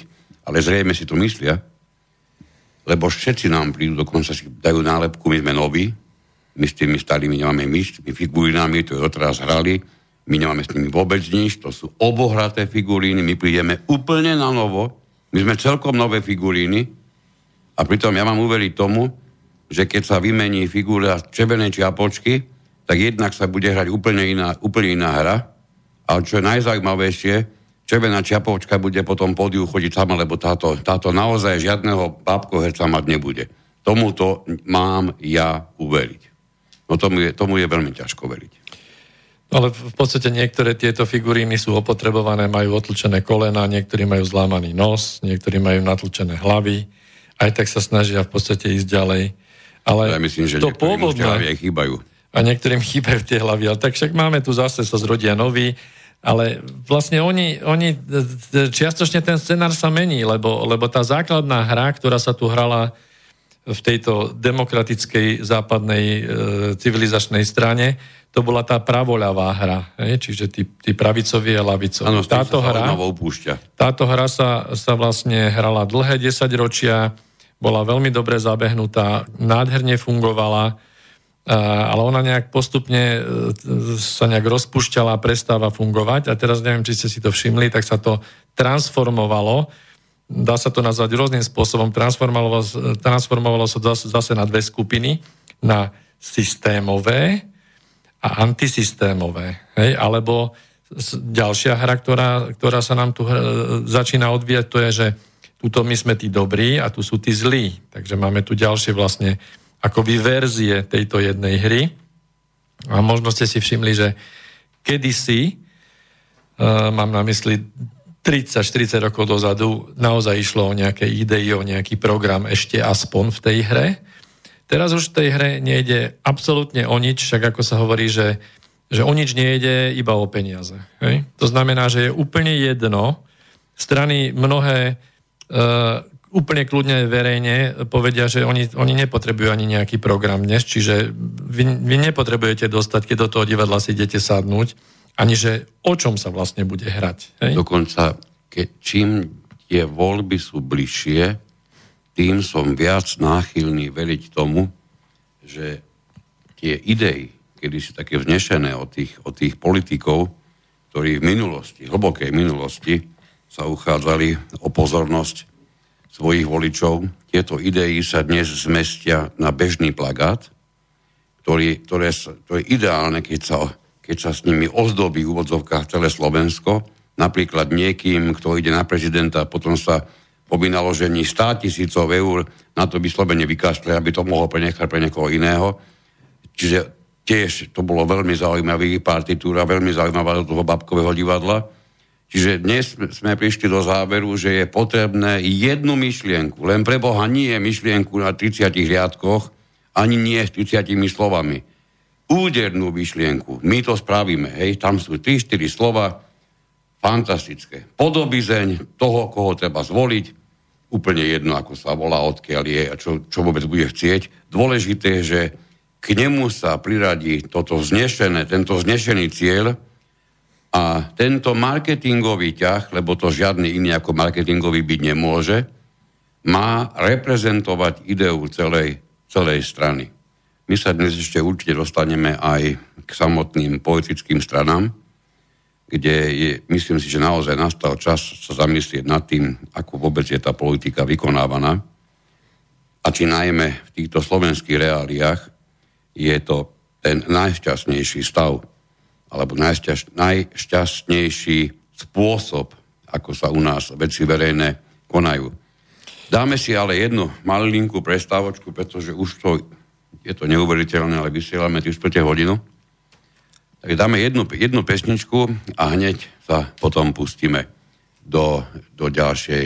ale zrejme si to myslia. Lebo všetci nám prídu, dokonca si dajú nálepku, my sme noví, my s tými starými nemáme nič, my figurínami, to je doteraz hrali, my nemáme s nimi vôbec nič, to sú obohraté figuríny, my prídeme úplne na novo, my sme celkom nové figuríny a pritom ja mám uveriť tomu, že keď sa vymení figúra z červenej čiapočky, tak jednak sa bude hrať úplne iná hra, ale čo je najzaujímavejšie, červená čiapočka bude potom pódiu chodiť sama, lebo táto naozaj žiadneho bábkoherca mať nebude. Tomuto mám ja uveriť. No tomu je veľmi ťažko veriť. Ale v podstate niektoré tieto figuríny sú opotrebované, majú otlčené kolena, niektorí majú zlámaný nos, niektorí majú natlčené hlavy. Aj tak sa snažia v podstate ísť ďalej. Ale ja myslím, že to pôvodné... A niektorým chýbajú tie hlavy. Ale tak však máme tu zase sa zrodia noví. Ale vlastne oni čiastočne ten scenár sa mení, lebo tá základná hra, ktorá sa tu hrala v tejto demokratickej západnej civilizačnej strane, to bola tá pravoľavá hra. Čiže tí pravicoví a lavicoví. Ano, táto hra sa vlastne hrala dlhé 10 ročia, bola veľmi dobre zabehnutá, nádherne fungovala, ale ona nejak postupne sa nejak rozpúšťala a prestáva fungovať a teraz neviem, či ste si to všimli, tak sa to transformovalo, dá sa to nazvať rôznym spôsobom, transformovalo sa zase na dve skupiny, na systémové a antisystémové, hej? Alebo ďalšia hra, ktorá sa nám tu začína odvíjať, to je, že tuto my sme tí dobrí a tu sú tí zlí, takže máme tu ďalšie vlastne akoby verzie tejto jednej hry. A možno ste si všimli, že kedysi, mám na mysli 30-40 rokov dozadu, naozaj išlo o nejaké idei, o nejaký program ešte aspoň v tej hre. Teraz už v tej hre nejde absolútne o nič, však ako sa hovorí, že o nič nejde, iba o peniaze. Hej? To znamená, že je úplne jedno, strany mnohé... úplne kľudne verejne povedia, že oni nepotrebujú ani nejaký program dnes, čiže vy nepotrebujete dostať, keď do toho divadla si idete sadnúť, ani že o čom sa vlastne bude hrať. Hej? Dokonca, čím tie voľby sú bližšie, tým som viac náchylný veriť tomu, že tie idei, kedy sú také vznešené od tých politikov, ktorí v minulosti, hlbokej minulosti, sa uchádzali o pozornosť svojich voličov, tieto idei sa dnes zmestia na bežný plagát, ktoré je ideálne, keď sa s nimi ozdobí v úvodzovkách celé Slovensko, napríklad niekým, kto ide na prezidenta, potom sa po vynaložení 100 000 eur na to vyslovene vykašľa, aby to mohol prenechať pre niekoho iného. Čiže tiež to bolo veľmi zaujímavý partitúra, veľmi zaujímavá do toho bábkového divadla. Čiže dnes sme prišli do záveru, že je potrebné jednu myšlienku. Len pre Boha nie je myšlienku na 30 riadkoch, ani nie s 30 slovami. Údernú myšlienku. My to spravíme. Hej, tam sú 3-4 slova fantastické. Podobizeň toho, koho treba zvoliť. Úplne jedno, ako sa volá, odkiaľ je a čo vôbec bude chcieť. Dôležité je, že k nemu sa priradí tento vznešený cieľ. A tento marketingový ťah, lebo to žiadny iný ako marketingový byť nemôže, má reprezentovať ideu celej strany. My sa dnes ešte určite dostaneme aj k samotným politickým stranám, kde je, myslím si, že naozaj nastal čas sa zamyslieť nad tým, ako vôbec je tá politika vykonávaná a či najmä v týchto slovenských reáliách je to ten najšťastnejší stav alebo najšťastnejší spôsob, ako sa u nás veci verejné konajú. Dáme si ale jednu malinku prestávočku, pretože už je to neuveriteľné, ale vysielame 3/4 hodinu. Tak dáme jednu pesničku a hneď sa potom pustíme do ďalšej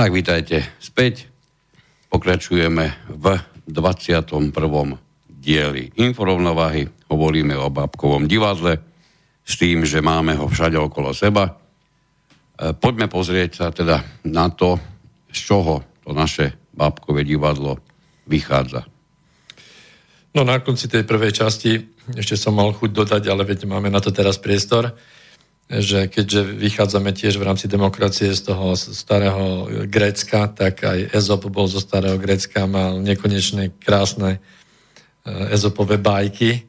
Tak, vítajte späť. Pokračujeme v 21. dieli InfoRovnováhy. Hovoríme o Bábkovom divadle s tým, že máme ho všade okolo seba. Poďme pozrieť sa teda na to, z čoho to naše Bábkové divadlo vychádza. No na konci tej prvej časti ešte som mal chuť dodať, ale veď máme na to teraz priestor, že keďže vychádzame tiež v rámci demokracie z toho starého Grécka, tak aj Ezop bol zo starého Grécka, mal nekonečné krásne Ezopové bajky.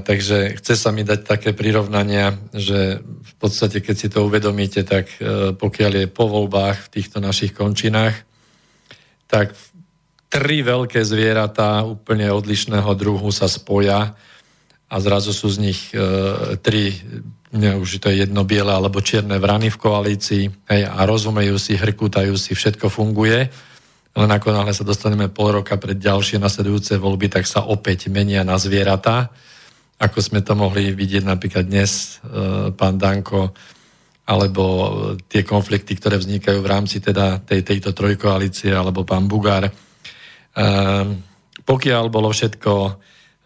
Takže chce sa mi dať také prirovnania, že v podstate, keď si to uvedomíte, tak pokiaľ je po voľbách v týchto našich končinách, tak tri veľké zvieratá úplne odlišného druhu sa spoja a zrazu sú z nich tri, už to je jedno biele alebo čierne vrany v koalícii, hej, a rozumejú si, hrkútajú si, všetko funguje, ale nakonáhle sa dostaneme pol roka pred ďalšie nasledujúce voľby, tak sa opäť menia na zvieratá, ako sme to mohli vidieť napríklad dnes, pán Danko, alebo tie konflikty, ktoré vznikajú v rámci teda tejto trojkoalície, alebo pán Bugár. Pokiaľ bolo všetko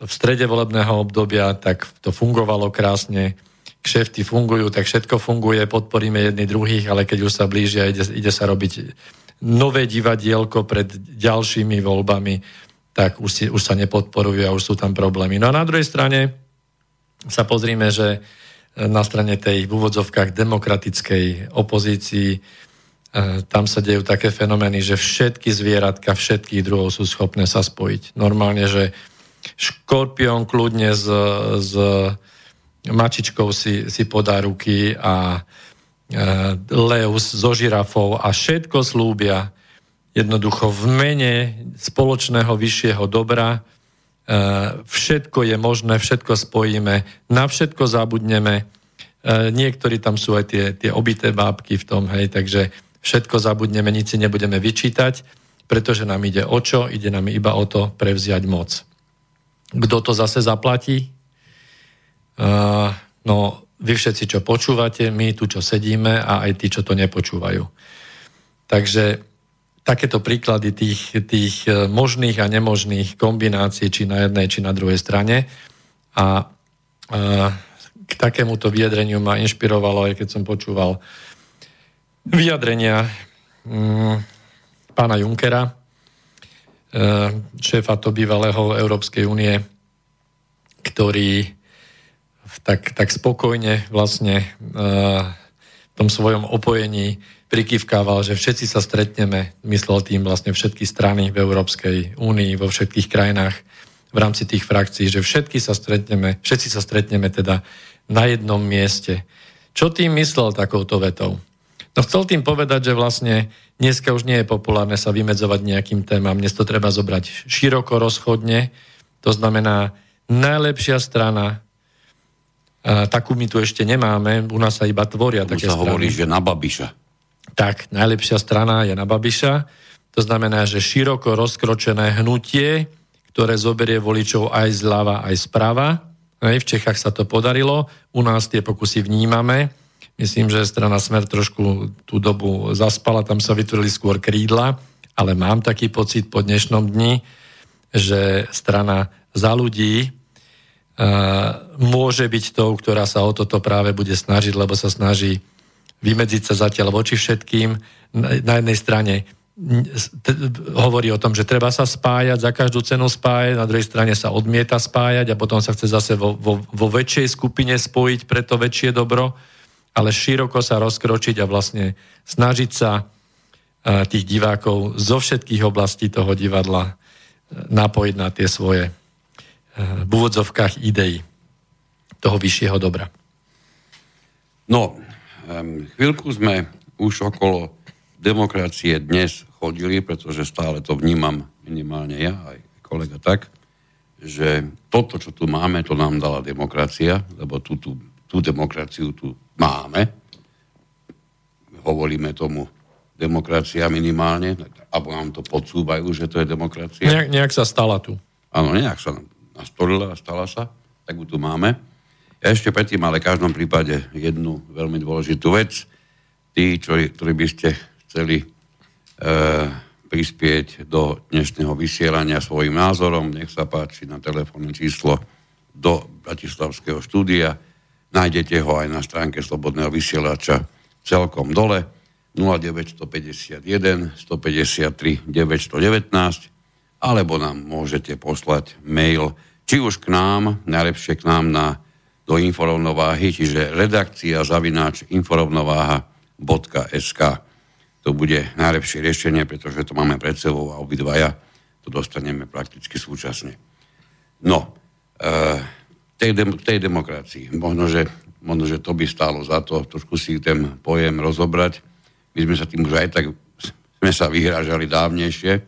v strede volebného obdobia, tak to fungovalo krásne, kšefty fungujú, tak všetko funguje, podporíme jedni druhých, ale keď už sa blížia, ide sa robiť nové divadielko pred ďalšími voľbami, tak už sa nepodporujú a už sú tam problémy. No a na druhej strane sa pozrime, že na strane tej v úvodzovkách demokratickej opozícii tam sa dejú také fenomény, že všetky zvieratka, všetkých druhov sú schopné sa spojiť. Normálne, že škorpión kľudne s mačičkou si podá ruky a lev so žirafou a všetko slúbia jednoducho v mene spoločného vyššieho dobra. Všetko je možné, všetko spojíme, na všetko zabudneme. Niektorí tam sú aj tie obité bábky v tom, hej, takže všetko zabudneme, nič si nebudeme vyčítať, pretože nám ide o čo? Ide nám iba o to prevziať moc. Kto to zase zaplatí? No, vy všetci, čo počúvate, my tu, čo sedíme a aj tí, čo to nepočúvajú. Takže takéto príklady tých možných a nemožných kombinácií, či na jednej, či na druhej strane. A k takémuto vyjadreniu ma inšpirovalo, aj keď som počúval vyjadrenia pána Junckera, šéfa to bývalého Európskej únie, ktorý tak spokojne vlastne v tom svojom opojení prikývkával, že všetci sa stretneme, myslel tým vlastne všetky strany v Európskej únii, vo všetkých krajinách, v rámci tých frakcií, že všetci sa stretneme teda na jednom mieste. Čo tým myslel takouto vetou? No chcel tým povedať, že vlastne dneska už nie je populárne sa vymedzovať nejakým témam, dnes to treba zobrať široko, rozchodne, to znamená najlepšia strana. Takú my tu ešte nemáme, u nás sa iba tvoria také strany. Tu sa hovorí, že na Babiša. Tak, najlepšia strana je na Babiša. To znamená, že široko rozkročené hnutie, ktoré zoberie voličov aj zľava, aj zprava. V Čechách sa to podarilo, u nás tie pokusy vnímame. Myslím, že strana Smer trošku tú dobu zaspala, tam sa vytvorili skôr krídla, ale mám taký pocit po dnešnom dni, že strana Za ľudí môže byť tou, ktorá sa o toto práve bude snažiť, lebo sa snaží vymedziť sa zatiaľ voči všetkým. Na jednej strane hovorí o tom, že treba sa spájať, za každú cenu spájať, na druhej strane sa odmieta spájať a potom sa chce zase vo väčšej skupine spojiť pre to väčšie dobro, ale široko sa rozkročiť a vlastne snažiť sa tých divákov zo všetkých oblastí toho divadla napojiť na tie svoje v úvodzovkách ideí toho vyššieho dobra. No, chvíľku sme už okolo demokracie dnes chodili, pretože stále to vnímam minimálne ja, aj kolega tak, že toto, čo tu máme, to nám dala demokracia, lebo tú demokraciu tu máme. Hovoríme tomu demokracia minimálne, alebo nám to podsúvajú, že to je demokracia. Nejak sa stala tu. Áno, nejak sa nastorila a stala sa, tak ju tu máme. Ja ešte predtým, ale v každom prípade jednu veľmi dôležitú vec. Tí, ktorí by ste chceli prispieť do dnešného vysielania svojim názorom, nech sa páči na telefónne číslo do bratislavského štúdia. Nájdete ho aj na stránke Slobodného vysielača celkom dole 0951 153 919 alebo nám môžete poslať mail, či už k nám, najlepšie k nám do InfoRovnováhy, čiže redakcia@inforovnovaha.sk. To bude najlepšie riešenie, pretože to máme pred sebou a obidvaja to dostaneme prakticky súčasne. No, tej demokracii, možno, že to by stálo za to, trošku si ten pojem rozobrať. My sme sa tým už aj tak vyhrážali dávnejšie,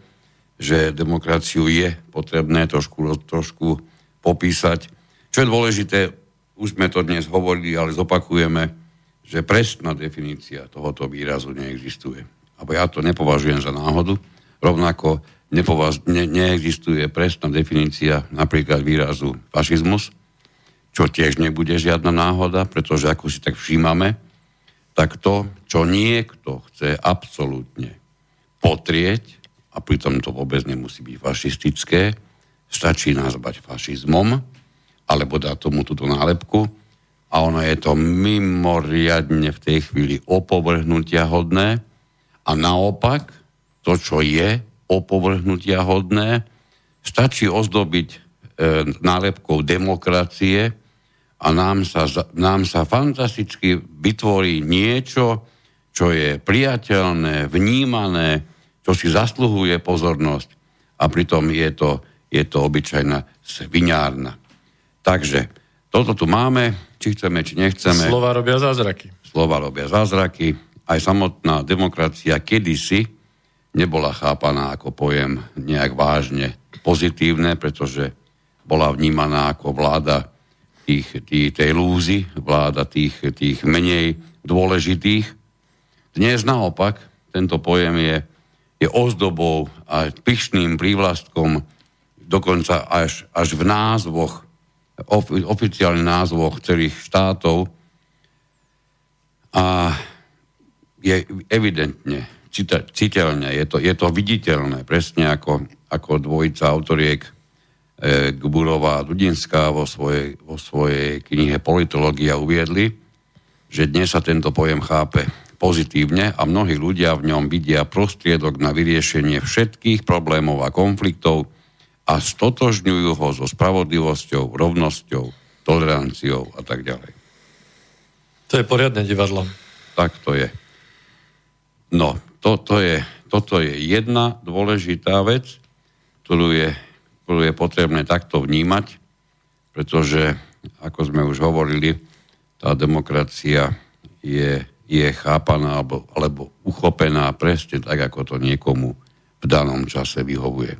že demokraciu je potrebné trošku popísať. Čo je dôležité, už sme to dnes hovorili, ale zopakujeme, že presná definícia tohoto výrazu neexistuje. Abo ja to nepovažujem za náhodu. Rovnako neexistuje presná definícia napríklad výrazu fašizmus, čo tiež nebude žiadna náhoda, pretože ako si tak všímame, tak to, čo niekto chce absolútne potrieť, a pritom to vôbec nemusí byť fašistické, stačí nazvať fašizmom, alebo dá tomu túto nálepku a ono je to mimoriadne v tej chvíli opovrhnutia hodné a naopak to, čo je opovrhnutia hodné, Stačí ozdobiť nálepkou demokracie a nám sa fantasticky vytvorí niečo, čo je priateľné, vnímané, čo si zasluhuje pozornosť a pritom je to obyčajná sviňárna. Takže toto tu máme, či chceme, či nechceme. Slova robia zázraky. Aj samotná demokracia kedysi nebola chápaná ako pojem nejak vážne pozitívne, pretože bola vnímaná ako vláda tej lúzy, vláda tých menej dôležitých. Dnes naopak tento pojem je ozdobou a pyšným prívlastkom, dokonca až v názvoch, oficiálnych názvoch celých štátov, a je evidentne citeľné, je to viditeľné, presne ako dvojica autoriek Gburová a Dudinská vo svojej knihe Politológia uviedli, že dnes sa tento pojem chápe pozitívne a mnohí ľudia v ňom vidia prostriedok na vyriešenie všetkých problémov a konfliktov a stotožňujú ho so spravodlivosťou, rovnosťou, toleranciou a tak ďalej. To je poriadne divadlo. Tak to je. No, toto je jedna dôležitá vec, ktorú je potrebné takto vnímať, pretože, ako sme už hovorili, tá demokracia je chápaná alebo uchopená presne tak, ako to niekomu v danom čase vyhovuje.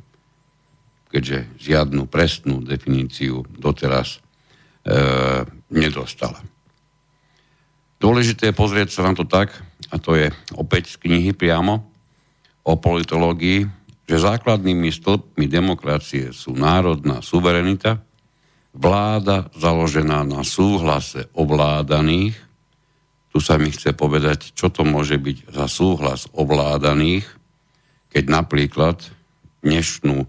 Keďže žiadnu presnú definíciu doteraz nedostala. Dôležité je pozrieť sa na to tak, a to je opäť z knihy priamo o politológii, že základnými stĺpmi demokracie sú národná suverenita, vláda založená na súhlase ovládaných. Tu sa mi chce povedať, čo to môže byť za súhlas ovládaných, keď napríklad dnešnú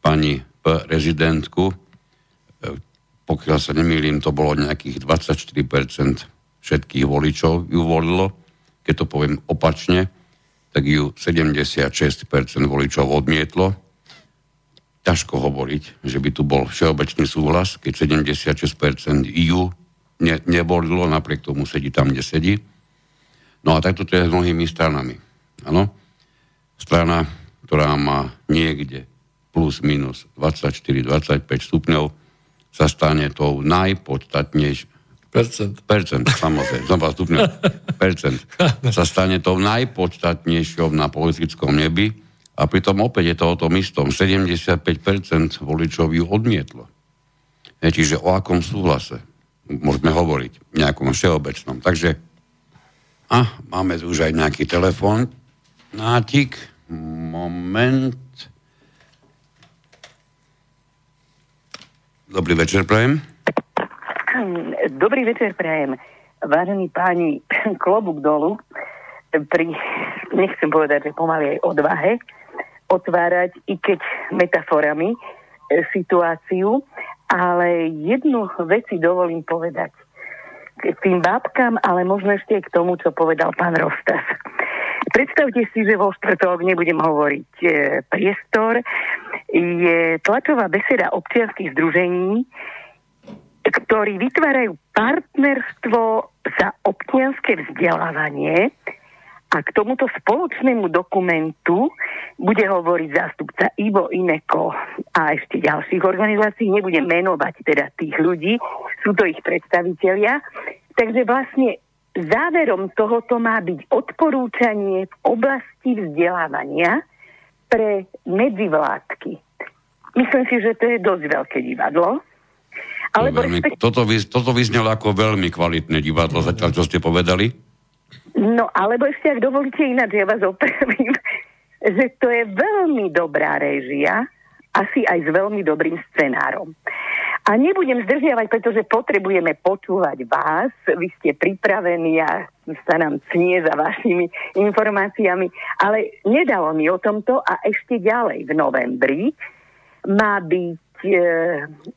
pani prezidentku, pokiaľ sa nemýlim, to bolo nejakých 24% všetkých voličov ju volilo, keď to poviem opačne, tak ju 76% voličov odmietlo. Ťažko hovoriť, že by tu bol všeobecný súhlas, keď 76% ju nevolilo, napriek tomu sedí tam, kde sedí. No a takto to je s mnohými stranami. Áno? Strana, ktorá má niekde plus minus 24-25 stupňov, sa stane tou najpodstatnejšou sa stane tou najpodstatnejšou na politickom nebi a pritom opäť je to o tom istom. 75% voličov ju odmietlo. Čiže o akom súhlase môžeme hovoriť? Nejakom všeobecnom. Takže máme už aj nejaký telefón. Nátik, moment. Dobrý večer, prajem. Dobrý večer, prajem. Vážení páni, klobúk dolu pri, nechcem povedať, že pomaly aj odvahe, otvárať, i keď metaforami, situáciu, ale jednu vec si dovolím povedať k tým bábkam, ale možno ešte aj k tomu, čo povedal pán Rostas. Predstavte si, že vo štvrtok, nebudem hovoriť, priestor, je tlačová beseda občianskych združení, ktorí vytvárajú partnerstvo za občianske vzdelávanie a k tomuto spoločnému dokumentu bude hovoriť zástupca Ivo Ineko a ešte ďalších organizácií, nebudem menovať teda tých ľudí, sú to ich predstavitelia. Takže vlastne záverom tohoto má byť odporúčanie v oblasti vzdelávania pre medzivládky. Myslím si, že to je dosť veľké divadlo. Toto vyznelo ako veľmi kvalitné divadlo, zatiaľ čo ste povedali. No, alebo ešte, ak dovolíte, ináč ja vás opravím, že to je veľmi dobrá réžia, asi aj s veľmi dobrým scenárom. A nebudem zdržiavať, pretože potrebujeme počúvať vás, vy ste pripravení a sa nám cnie za vašimi informáciami, ale nedalo mi o tomto a ešte ďalej v novembri má byť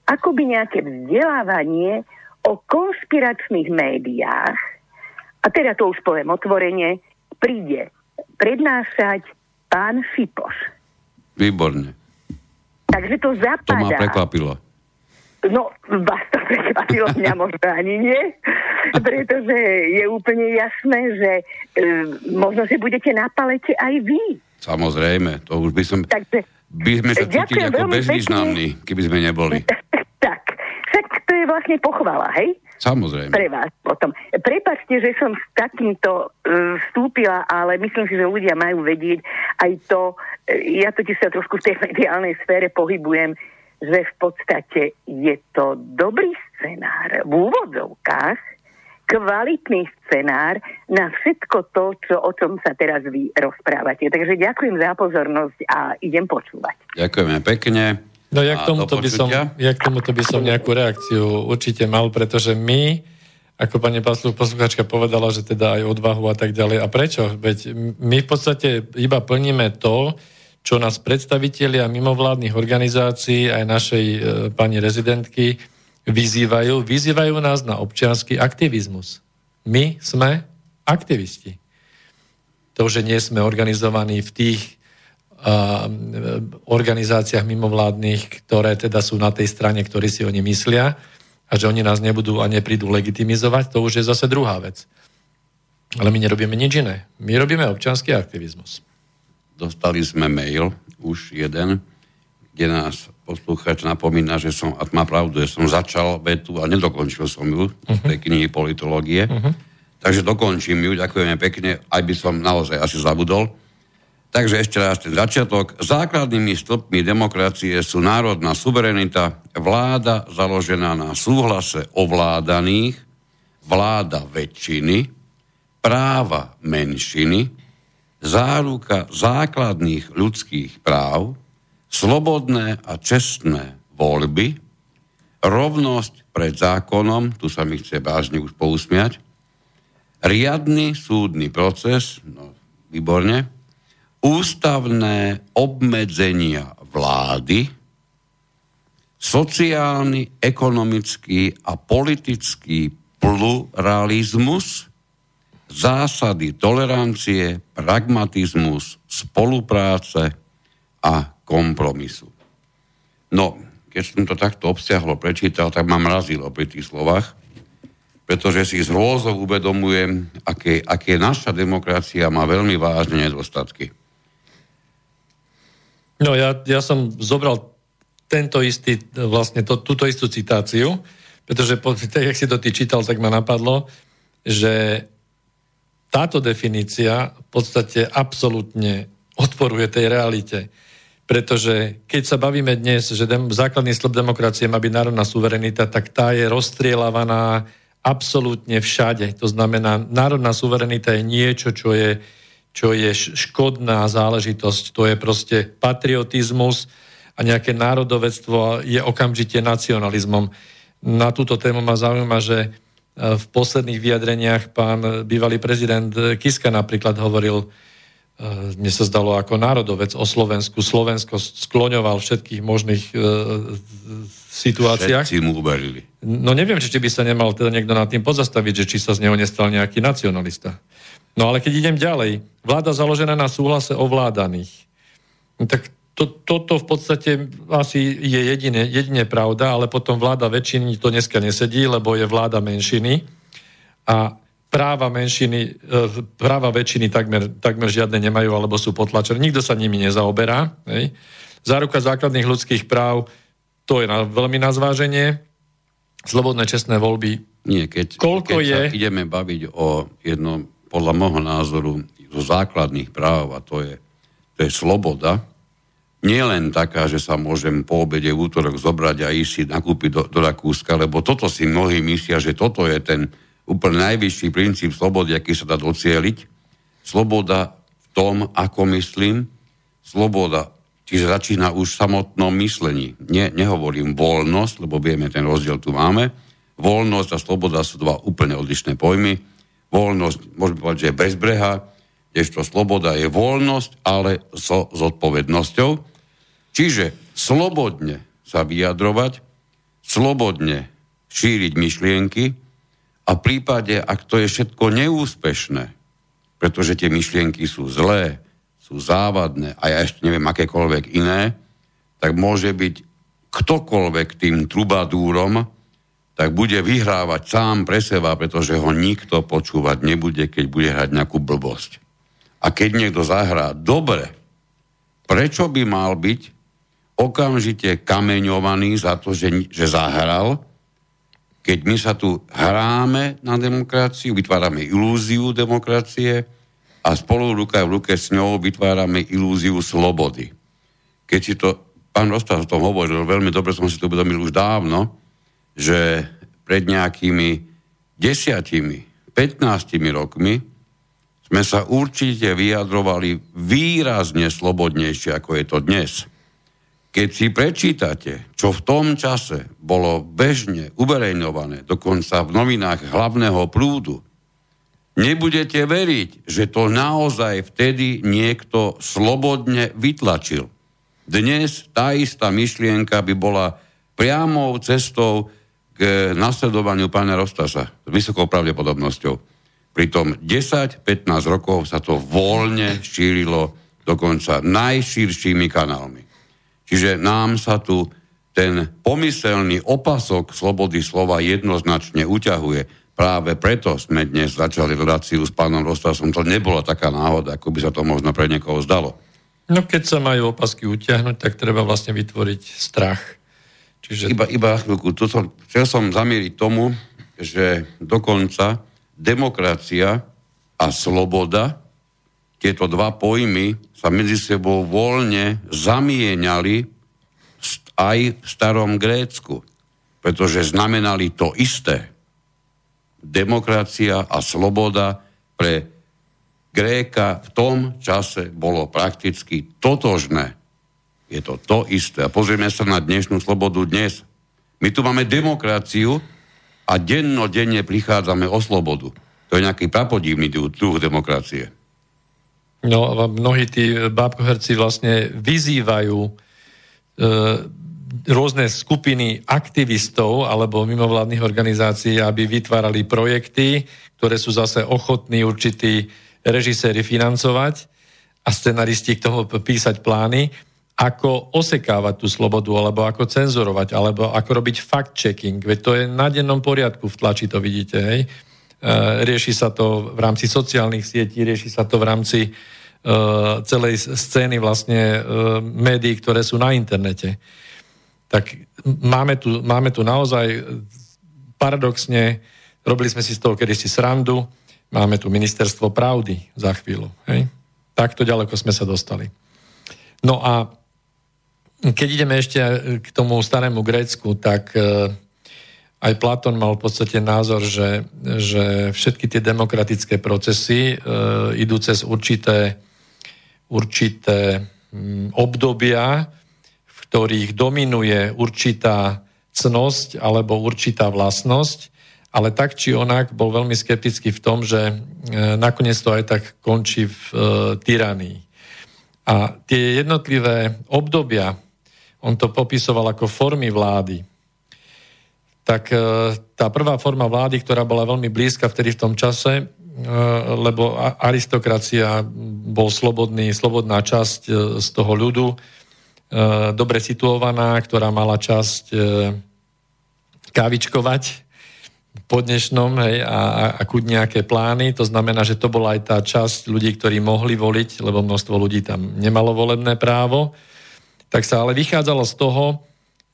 akoby nejaké vzdelávanie o konšpiračných médiách. A teda to už poviem otvorene, príde prednášať pán Šipoš. Výborne. Takže to zapadá. To ma prekvapilo. No, vás to prekvapilo, mňa možno ani nie, pretože je úplne jasné, že možno, že budete na palete aj vy. Samozrejme, to už by som... Takže, by sme sa cítili ako bezvýznamní, keby sme neboli. Tak, však to je vlastne pochvala, hej? Samozrejme. Pre vás potom. Prepáčte, že som s takýmto vstúpila, ale myslím si, že ľudia majú vedieť aj to, ja totiž sa trošku v tej mediálnej sfére pohybujem, že v podstate je to dobrý scenár, v úvodzovkách, kvalitný scenár na všetko to, o čom sa teraz vy rozprávate. Takže ďakujem za pozornosť a idem počúvať. Ďakujeme pekne. No ja k tomuto by som nejakú reakciu určite mal, pretože my, ako pani posluchačka povedala, že teda aj odvahu a tak ďalej. A prečo? Veď my v podstate iba plníme to, čo nás predstavitelia mimovládnych organizácií aj našej pani rezidentky vyzývajú. Vyzývajú nás na občiansky aktivizmus. My sme aktivisti. To, že nie sme organizovaní v tých organizáciách mimovládnych, ktoré teda sú na tej strane, ktorí si oni myslia a že oni nás nebudú a neprídu legitimizovať, to už je zase druhá vec. Ale my nerobíme nič iné. My robíme občiansky aktivizmus. Dostali sme mail, už jeden, kde nás poslucháč napomína, že som, a má pravdu, že som začal vetu a nedokončil som ju z tej knihy politológie. Takže dokončím ju, ďakujeme pekne, aj by som naozaj asi zabudol. Takže ešte raz ten začiatok. Základnými stĺpmi demokracie sú národná suverenita, vláda založená na súhlase ovládaných, vláda väčšiny, práva menšiny, záruka základných ľudských práv, slobodné a čestné voľby, rovnosť pred zákonom, tu sa mi chce vážne už pousmiať, riadny súdny proces, no výborne, ústavné obmedzenia vlády, sociálny, ekonomický a politický pluralizmus, zásady tolerancie, pragmatizmus, spolupráce a kompromisu. No, keď som to takto obsiahlo prečítal, tak ma mrazilo pri tých slovách, pretože si z hrôzou uvedomujem, aké naša demokracia má veľmi vážne nedostatky. No ja som zobral tento istý, vlastne túto istú citáciu, pretože tak, jak si to ty čítal, tak ma napadlo, že táto definícia v podstate absolútne odporuje tej realite. Pretože keď sa bavíme dnes, že základný stĺp demokracie má byť národná suverenita, tak tá je rozstrieľavaná absolútne všade. To znamená, národná suverenita je niečo, čo je škodná záležitosť. To je proste patriotizmus a nejaké národovectvo je okamžite nacionalizmom. Na túto tému ma zaujíma, že v posledných vyjadreniach pán bývalý prezident Kiska napríklad hovoril, mne sa zdalo ako národovec o Slovensku. Slovensko skloňoval všetkých možných situáciách. Všetci mu uberili. No neviem, či by sa nemal teda niekto nad tým pozastaviť, že či sa z neho nestal nejaký nacionalista. No ale keď idem ďalej, vláda založená na súhlase ovládaných, tak toto v podstate asi je jedine pravda, ale potom vláda väčšiny to dneska nesedí, lebo je vláda menšiny a práva väčšiny takmer žiadne nemajú, alebo sú potlačené. Nikto sa nimi nezaoberá. Hej. Záruka základných ľudských práv, to je veľmi na zváženie. Slobodné čestné voľby. Nie, keď sa ideme baviť o jednom, podľa môjho názoru, zo základných práv, a to je sloboda, nie len taká, že sa môžem po obede v útorok zobrať a ísť si nakúpiť do Rakúska, lebo toto si mnohí myslia, že toto je ten úplne najvyšší princíp slobody, aký sa dá docieliť. Sloboda v tom, ako myslím. Sloboda, čiže začína už v samotnom myslení. Nehovorím voľnosť, lebo vieme, ten rozdiel tu máme. Voľnosť a sloboda sú dva úplne odlišné pojmy. Voľnosť, môžeme povedať, že je bezbreha, kdežto sloboda je voľnosť, ale so zodpovednosťou. Čiže slobodne sa vyjadrovať, slobodne šíriť myšlienky a v prípade, ak to je všetko neúspešné, pretože tie myšlienky sú zlé, sú závadné a ja ešte neviem akékoľvek iné, tak môže byť ktokoľvek tým trubadúrom, tak bude vyhrávať sám pre seba, pretože ho nikto počúvať nebude, keď bude hrať nejakú blbosť. A keď niekto zahrá dobre, prečo by mal byť okamžite kameňovaný za to, že zahral, keď my sa tu hráme na demokraciu, vytvárame ilúziu demokracie a spolu ruka v ruke s ňou vytvárame ilúziu slobody. Keď si to, pán Rostas o tom hovoril, veľmi dobre som si to uvedomil už dávno, že pred nejakými 10-15 rokmi sme sa určite vyjadrovali výrazne slobodnejšie, ako je to dnes. Keď si prečítate, čo v tom čase bolo bežne uverejňované, dokonca v novinách hlavného prúdu, nebudete veriť, že to naozaj vtedy niekto slobodne vytlačil. Dnes tá istá myšlienka by bola priamou cestou k nasledovaniu pána Rostasa s vysokou pravdepodobnosťou. Pritom 10-15 rokov sa to voľne šírilo dokonca najširšími kanálmi. Čiže nám sa tu ten pomyselný opasok slobody slova jednoznačne uťahuje. Práve preto sme dnes začali reláciu s pánom Rostasom. To nebola taká náhoda, ako by sa to možno pre niekoho zdalo. No keď sa majú opasky utiahnuť, tak treba vlastne vytvoriť strach. Čiže... Iba chvíľku. Chcel som zamieriť tomu, že dokonca demokracia a sloboda, tieto dva pojmy sa medzi sebou voľne zamieňali aj v starom Grécku, pretože znamenali to isté. Demokracia a sloboda pre Gréka v tom čase bolo prakticky totožné. Je to to isté. A pozrieme sa na dnešnú slobodu dnes. My tu máme demokraciu a dennodenne prichádzame o slobodu. To je nejaký prapodivný druh demokracie. No a mnohí tí bábkoherci vlastne vyzývajú rôzne skupiny aktivistov alebo mimovládnych organizácií, aby vytvárali projekty, ktoré sú zase ochotní určití režiséri financovať a scenaristi k tomu písať plány, ako osekávať tú slobodu, alebo ako cenzurovať, alebo ako robiť fact-checking. Veď to je na dennom poriadku v tlači, to vidíte, hej. Rieši sa to v rámci sociálnych sietí, rieši sa to v rámci celej scény vlastne médií, ktoré sú na internete. Tak máme tu naozaj paradoxne, robili sme si z toho kedysi srandu, máme tu ministerstvo pravdy za chvíľu, hej. Takto ďaleko sme sa dostali. No a keď ideme ešte k tomu starému Grécku, tak aj Platón mal v podstate názor, že všetky tie demokratické procesy idú cez určité obdobia, v ktorých dominuje určitá cnosť alebo určitá vlastnosť, ale tak či onak bol veľmi skeptický v tom, že nakoniec to aj tak končí v tyranii. A tie jednotlivé obdobia, on to popisoval ako formy vlády, tak tá prvá forma vlády, ktorá bola veľmi blízka vtedy v tom čase, lebo aristokracia bol slobodná časť z toho ľudu, dobre situovaná, ktorá mala časť kávičkovať po dnešnom, hej, a kuť nejaké plány. To znamená, že to bola aj tá časť ľudí, ktorí mohli voliť, lebo množstvo ľudí tam nemalo volebné právo. Tak sa ale vychádzalo z toho,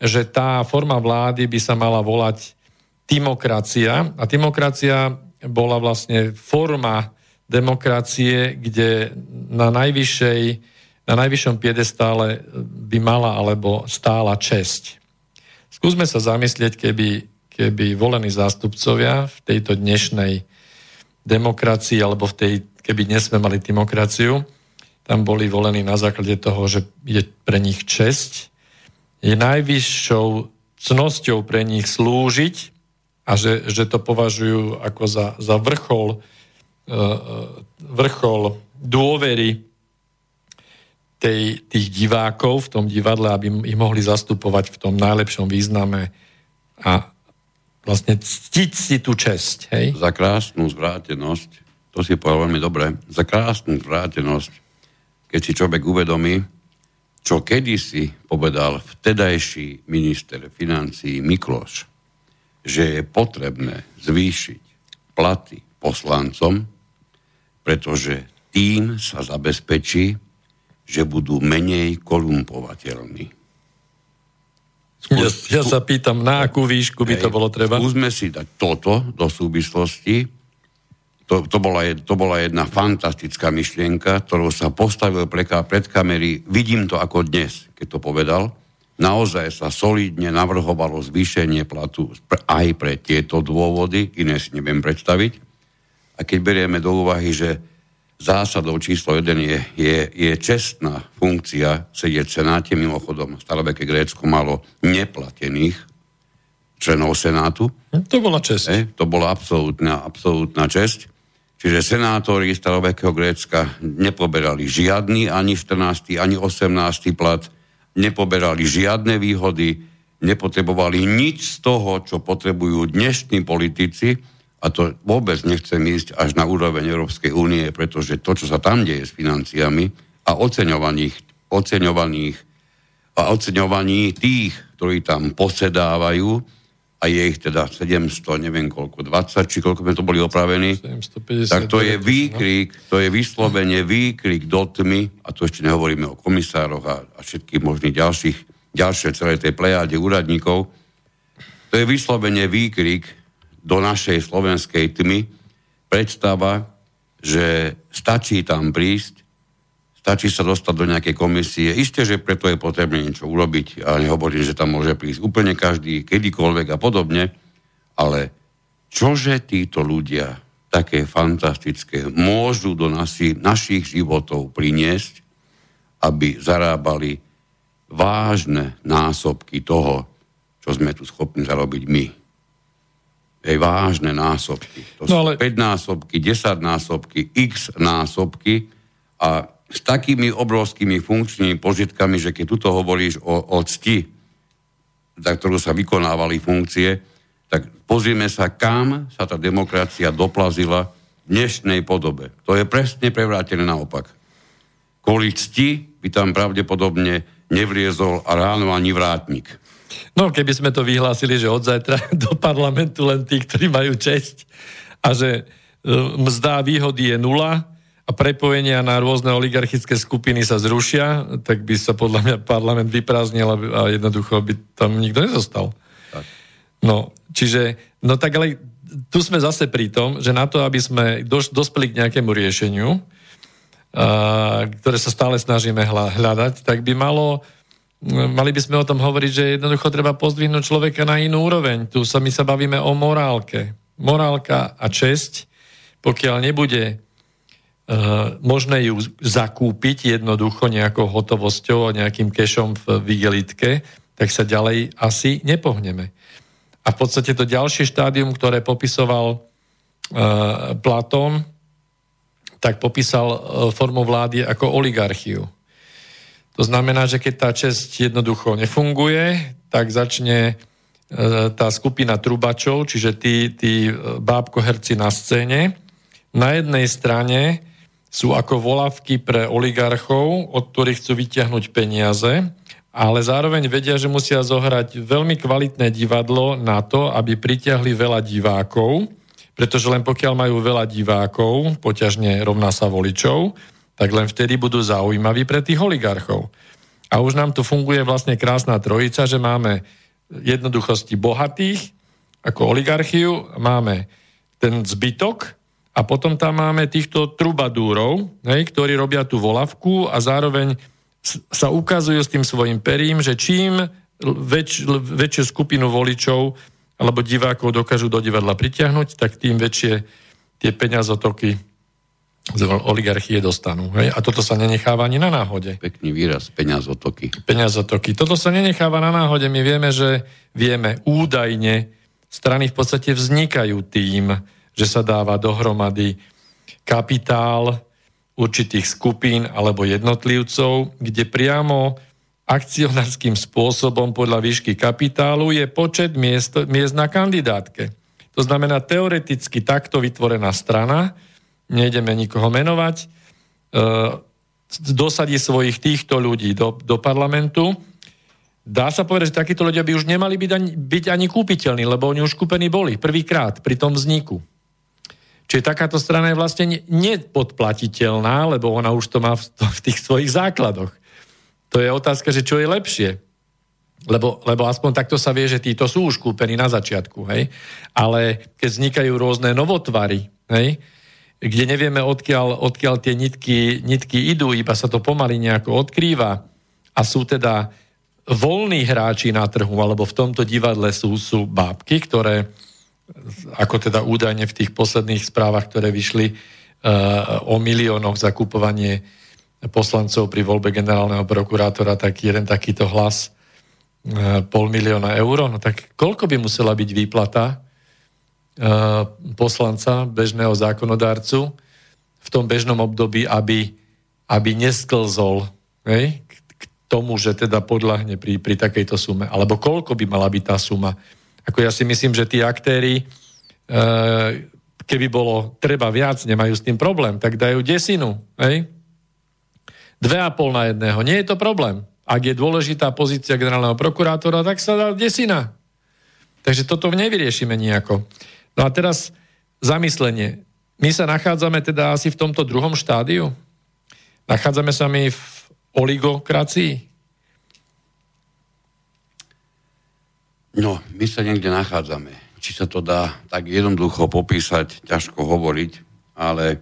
že tá forma vlády by sa mala volať timokracia. A timokracia bola vlastne forma demokracie, kde na najvyššom piedestále by mala alebo stála česť. Skúsme sa zamyslieť, keby volení zástupcovia v tejto dnešnej demokracii, alebo keby dnes sme mali timokraciu, tam boli volení na základe toho, že je pre nich česť, je najvyššou cnosťou pre nich slúžiť a že to považujú ako za vrchol dôvery tých divákov v tom divadle, aby ich mohli zastupovať v tom najlepšom význame a vlastne ctiť si tú česť. Hej? Za krásnu zvrátenosť, to si povedal veľmi dobre, za krásnu zvrátenosť, keď si človek uvedomí, čo kedysi povedal vtedajší minister financií Mikloš, že je potrebné zvýšiť platy poslancom, pretože tým sa zabezpečí, že budú menej kolumpovateľní. Ja sa pýtam, na akú výšku by to bolo treba? Skúsme si dať toto do súvislosti. To bola jedna fantastická myšlienka, ktorou sa postavil pred kamery. Vidím to ako dnes, keď to povedal. Naozaj sa solidne navrhovalo zvýšenie platu aj pre tieto dôvody, iné si neviem predstaviť. A keď berieme do úvahy, že zásadou číslo 1 je čestná funkcia sedieť v senáte, mimochodom v staroveké Grécko malo neplatených členov senátu. To bola česť. To bola absolútna česť. Čiže senátori starovekého Grécka nepoberali žiadny, ani 14. ani 18. plat, nepoberali žiadne výhody, nepotrebovali nič z toho, čo potrebujú dnešní politici, a to vôbec nechcem ísť až na úroveň Európskej únie, pretože to, čo sa tam deje s financiami a oceňovaní tých, ktorí tam posedávajú, a je ich teda 700, neviem koľko, 20, či koľko sme to boli opravení, 750, tak to je výkrik, to je vyslovene výkrik do tmy, a to ešte nehovoríme o komisároch a všetkých možných ďalších celé tej plejáde úradníkov, to je vyslovene výkrik do našej slovenskej tmy, predstava, že stačí tam prísť, stačí sa dostať do nejakej komisie. Isté, že preto je potrebné niečo urobiť, a nehovorím, že tam môže prísť úplne každý, kedykoľvek a podobne, ale čože títo ľudia, také fantastické, môžu do našich životov priniesť, aby zarábali vážne násobky toho, čo sme tu schopní zarobiť my. Hej, vážne násobky. To sú 5-násobky, 10-násobky, x-násobky, a s takými obrovskými funkčnými požitkami, že keď tu hovoríš o cti, za ktorú sa vykonávali funkcie, tak pozrime sa, kam sa tá demokracia doplazila v dnešnej podobe. To je presne prevrátené naopak. Kvôli cti by tam pravdepodobne nevriezol a ráno ani vrátnik. No, keby sme to vyhlásili, že od zajtra do parlamentu len tí, ktorí majú česť, a že mzda výhody je nula a prepojenia na rôzne oligarchické skupiny sa zrušia, tak by sa podľa mňa parlament vyprázdnil a jednoducho by tam nikto nezostal. Tak. No, čiže, no tak ale tu sme zase pri tom, že na to, aby sme dospeli k nejakému riešeniu, ktoré sa stále snažíme hľadať, tak by mali by sme o tom hovoriť, že jednoducho treba pozdvihnúť človeka na inú úroveň. Tu sa my sa bavíme o morálke. Morálka a česť, pokiaľ nebude možné ju zakúpiť jednoducho nejakou hotovosťou a nejakým kešom v igelitke, tak sa ďalej asi nepohneme. A v podstate to ďalšie štádium, ktoré popisoval Platón, tak popísal formu vlády ako oligarchiu. To znamená, že keď tá česť jednoducho nefunguje, tak začne tá skupina trubačov, čiže tí bábkoherci na scéne. Na jednej strane sú ako volavky pre oligarchov, od ktorých chcú vyťahnuť peniaze, ale zároveň vedia, že musia zohrať veľmi kvalitné divadlo na to, aby pritiahli veľa divákov, pretože len pokiaľ majú veľa divákov, poťažne rovná sa voličov, tak len vtedy budú zaujímaví pre tých oligarchov. A už nám tu funguje vlastne krásna trojica, že máme jednoduchosti bohatých ako oligarchiu, máme ten zbytok a potom tam máme týchto trubadúrov, ktorí robia tú volavku a zároveň sa ukazujú s tým svojim perím, že čím väčšiu skupinu voličov alebo divákov dokážu do divadla pritiahnuť, tak tým väčšie tie peňazotoky z oligarchie dostanú. Hej? A toto sa nenecháva ani na náhode. Pekný výraz, peňazotoky. Peňazotoky. Toto sa nenecháva na náhode. My vieme, že údajne strany v podstate vznikajú tým, že sa dáva dohromady kapitál určitých skupín alebo jednotlivcov, kde priamo akcionárským spôsobom podľa výšky kapitálu je počet miest na kandidátke. To znamená, teoreticky takto vytvorená strana, nejdeme nikoho menovať, dosadí svojich týchto ľudí do parlamentu. Dá sa povedať, že takíto ľudia by už nemali byť ani kúpiteľní, lebo oni už kúpení boli prvýkrát pri tom vzniku. Čiže takáto strana je vlastne nepodplatiteľná, lebo ona už to má v tých svojich základoch. To je otázka, že čo je lepšie. Lebo aspoň takto sa vie, že títo sú už kúpení na začiatku. Hej? Ale keď vznikajú rôzne novotvary, hej? Kde nevieme, odkiaľ tie nitky idú, iba sa to pomaly nejako odkrýva a sú teda voľní hráči na trhu, alebo v tomto divadle sú bábky, ktoré, ako teda údajne v tých posledných správach, ktoré vyšli o miliónoch za kupovanie poslancov pri voľbe generálneho prokurátora, tak jeden takýto hlas 500 000 eur, no tak koľko by musela byť výplata poslanca, bežného zákonodárcu v tom bežnom období, aby nesklzol k tomu, že teda podľahne pri takejto sume. Alebo koľko by mala byť tá suma? Ako ja si myslím, že tí aktéri, keby bolo treba viac, nemajú s tým problém, tak dajú desinu. 2,5 na 1. Nie je to problém. Ak je dôležitá pozícia generálneho prokurátora, tak sa dá desina. Takže toto nevyriešime nejako. No a teraz zamyslenie. My sa nachádzame teda asi v tomto druhom štádiu. Nachádzame sa my v oligokracii. No, my sa niekde nachádzame. Či sa to dá tak jednoducho popísať, ťažko hovoriť, ale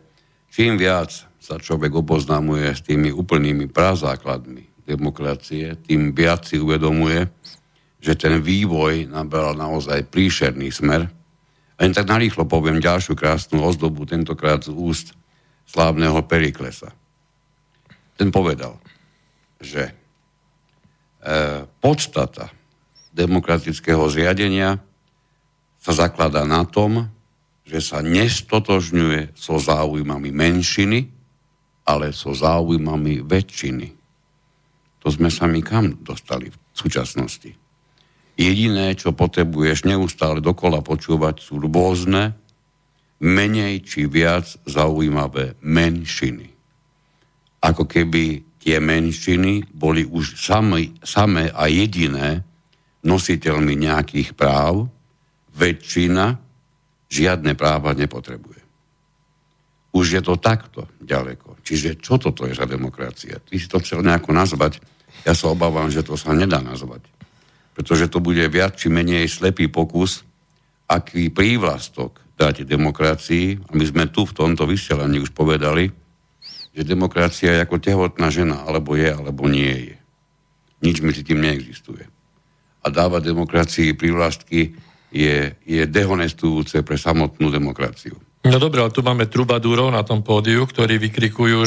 čím viac sa človek oboznámuje s tými úplnými prázákladmi demokracie, tým viac si uvedomuje, že ten vývoj nabral naozaj príšerný smer. A len tak narýchlo poviem ďalšiu krásnu ozdobu, tentokrát z úst slávneho Periklesa. Ten povedal, že podstata demokratického zriadenia sa zakladá na tom, že sa nestotožňuje so záujmami menšiny, ale so záujmami väčšiny. To sme sa my kam dostali v súčasnosti. Jediné, čo potrebuješ neustále dokola počúvať, sú rôzne, menej či viac zaujímavé menšiny. Ako keby tie menšiny boli už samé a jediné nositeľmi nejakých práv, väčšina žiadne práva nepotrebuje. Už je to takto ďaleko. Čiže čo toto je za demokracia? Ty si to chcel nejako nazvať. Ja sa obávam, že to sa nedá nazvať. Pretože to bude viac či menej slepý pokus, aký prívlastok dáte demokracii. A my sme tu v tomto vysielaní už povedali, že demokracia je ako tehotná žena, alebo nie je. Nič medzi tým neexistuje. A dávať demokracii prívlastky je dehonestujúce pre samotnú demokraciu. No dobré, ale tu máme trubadúrov na tom pódiu, ktorí vykrikujú,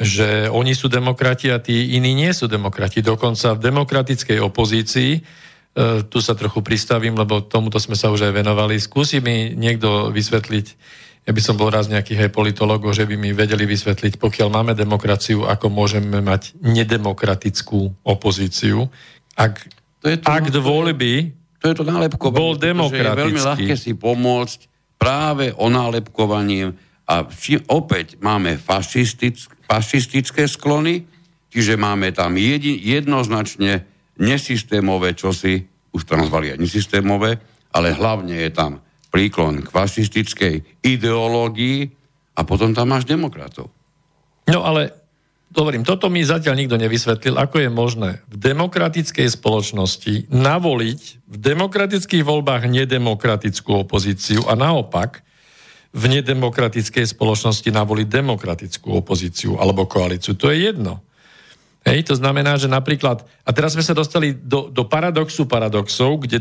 že oni sú demokrati a tí iní nie sú demokrati. Dokonca v demokratickej opozícii, tu sa trochu pristavím, lebo tomuto sme sa už aj venovali, skúsi mi niekto vysvetliť, ja by som bol raz nejakých aj politológov, že by mi vedeli vysvetliť, pokiaľ máme demokraciu, ako môžeme mať nedemokratickú opozíciu, ak voľby bol demokratický. Je veľmi ľahké si pomôcť práve onálepkovaním a opäť máme fašistické sklony, čiže máme tam jednoznačne nesystémové čosi, už tam zvalia nesystémové, ale hlavne je tam príklon k fašistickej ideológii a potom tam máš demokratov. No ale, hovorím, toto mi zatiaľ nikto nevysvetlil, ako je možné v demokratickej spoločnosti navoliť v demokratických voľbách nedemokratickú opozíciu a naopak v nedemokratickej spoločnosti navoliť demokratickú opozíciu alebo koalíciu. To je jedno. Hej, to znamená, že napríklad... A teraz sme sa dostali do paradoxu paradoxov, kde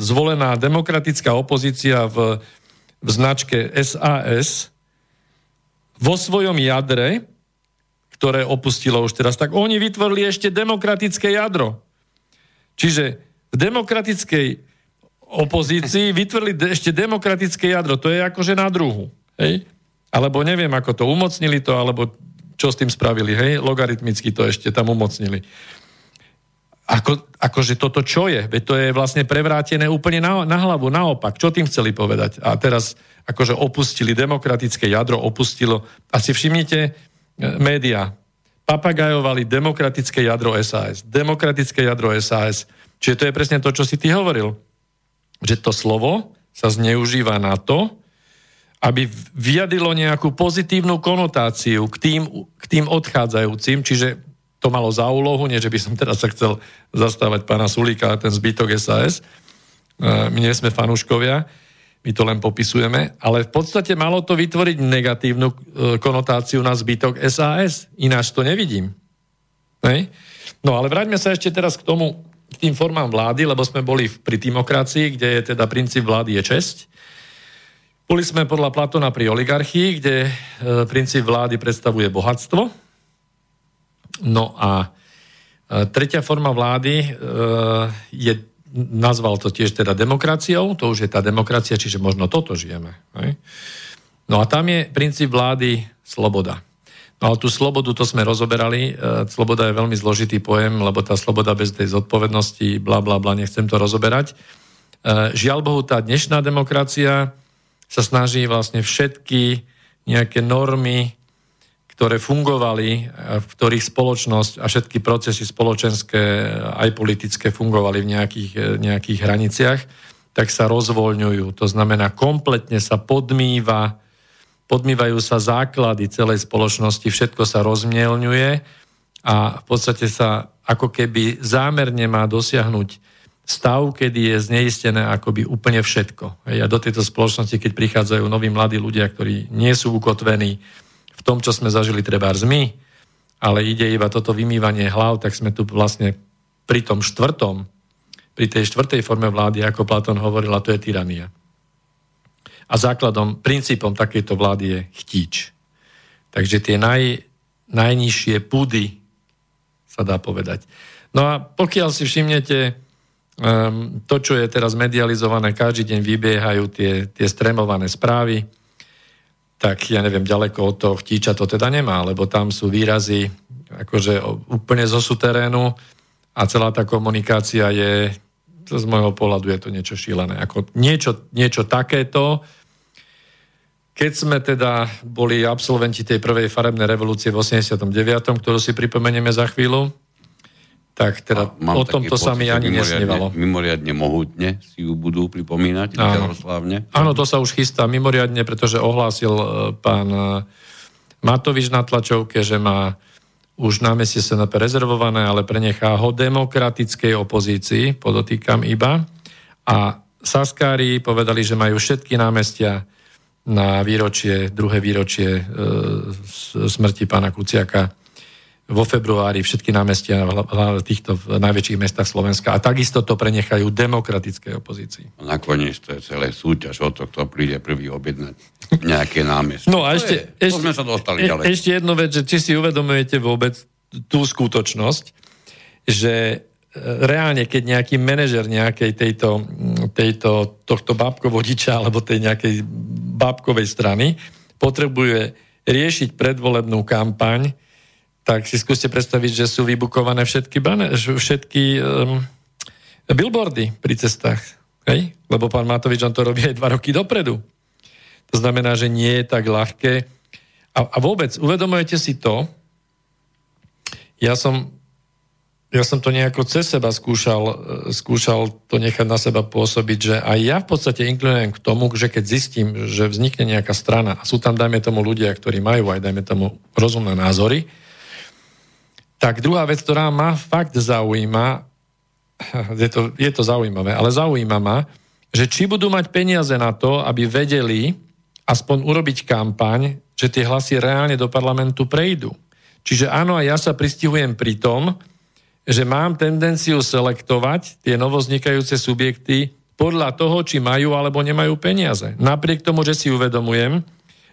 zvolená demokratická opozícia v značke SAS vo svojom jadre, ktoré opustilo už teraz, tak oni vytvorili ešte demokratické jadro. Čiže v demokratickej opozícii vytvorili ešte demokratické jadro. To je akože na druhu. Hej? Alebo neviem, ako to umocnili to, alebo čo s tým spravili. Hej? Logaritmicky to ešte tam umocnili. Akože toto čo je? Veď to je vlastne prevrátené úplne na hlavu, naopak. Čo tým chceli povedať? A teraz akože opustili, demokratické jadro opustilo. A si všimnite, médiá papagajovali demokratické jadro SAS. Demokratické jadro SAS. Čiže to je presne to, čo si ty hovoril. Že to slovo sa zneužíva na to, aby vyjadilo nejakú pozitívnu konotáciu k tým odchádzajúcim, čiže to malo za úlohu, nie že by som teraz sa chcel zastávať pána Sulíka a ten zbytok SAS. My nie sme fanúškovia, my to len popisujeme, ale v podstate malo to vytvoriť negatívnu konotáciu na zbytok SAS, ináč to nevidím. Hej? No ale vráťme sa ešte teraz k tým formám vlády, lebo sme boli pri timokracii, kde je teda princíp vlády je česť. Boli sme podľa Platona pri oligarchii, kde princíp vlády predstavuje bohatstvo. No a tretia forma vlády je, nazval to tiež teda demokraciou, to už je tá demokracia, čiže možno toto žijeme. Ne? No a tam je princíp vlády sloboda. No ale tú slobodu, to sme rozoberali, sloboda je veľmi zložitý pojem, lebo tá sloboda bez tej zodpovednosti, bla, bla, bla, nechcem to rozoberať. Žiaľ Bohu, tá dnešná demokracia sa snaží vlastne všetky nejaké normy, ktoré fungovali, v ktorých spoločnosť a všetky procesy spoločenské aj politické fungovali v nejakých hraniciach, tak sa rozvoľňujú. To znamená, kompletne sa podmývajú sa základy celej spoločnosti, všetko sa rozmielňuje a v podstate sa ako keby zámerne má dosiahnuť stav, kedy je zneistené akoby úplne všetko. A do tejto spoločnosti, keď prichádzajú noví mladí ľudia, ktorí nie sú ukotvení v tom, čo sme zažili trebárs my, ale ide iba toto vymývanie hlav, tak sme tu vlastne pri tej štvrtej forme vlády, ako Platón hovoril, to je tyrania. A základom, princípom takejto vlády je chtíč. Takže tie najnižšie púdy sa dá povedať. No a pokiaľ si všimnete, to, čo je teraz medializované, každý deň vybiehajú tie stremované správy, tak ja neviem, ďaleko od toho chtíča to teda nemá, lebo tam sú výrazy akože úplne zo suterénu a celá tá komunikácia je, z môjho pohľadu je to niečo šílené. Ako niečo takéto. Keď sme teda boli absolventi tej prvej farebnej revolúcie v 89., ktorú si pripomenieme za chvíľu, tak teda o tomto sa mi ani nesnívalo. Mimoriadne mohutne si ju budú pripomínať. Áno, to sa už chystá mimoriadne, pretože ohlásil pán Matovič na tlačovke, že má už námestie SNP rezervované, ale prenechá ho demokratickej opozícii, podotýkam iba. A saskári povedali, že majú všetky námestia na druhé výročie smrti pána Kuciaka vo februári, všetky námestia v týchto najväčších mestách Slovenska. A takisto to prenechajú demokratickej opozícii. A nakoniec to je celé súťaž o to, kto príde prvý objednať nejaké námestie. No a ešte jednu vec, že či si uvedomujete vôbec tú skutočnosť, že reálne, keď nejaký manažer nejakej tohto bábkovodiča alebo tej nejakej bábkovej strany potrebuje riešiť predvolebnú kampaň, tak si skúste predstaviť, že sú vybukované všetky billboardy pri cestách. Hej? Lebo pán Matovič, on to robí aj 2 roky dopredu. To znamená, že nie je tak ľahké. A vôbec, uvedomujete si to, ja som to nejako cez seba skúšal to nechať na seba pôsobiť, že aj ja v podstate inklinujem k tomu, že keď zistím, že vznikne nejaká strana a sú tam, dajme tomu, ľudia, ktorí majú aj, dajme tomu, rozumné názory, tak druhá vec, ktorá ma fakt zaujíma, je to zaujímavé, ale zaujíma ma, že či budú mať peniaze na to, aby vedeli aspoň urobiť kampaň, že tie hlasy reálne do parlamentu prejdú. Čiže áno, a ja sa pristihujem pri tom, že mám tendenciu selektovať tie novoznikajúce subjekty podľa toho, či majú alebo nemajú peniaze. Napriek tomu, že si uvedomujem,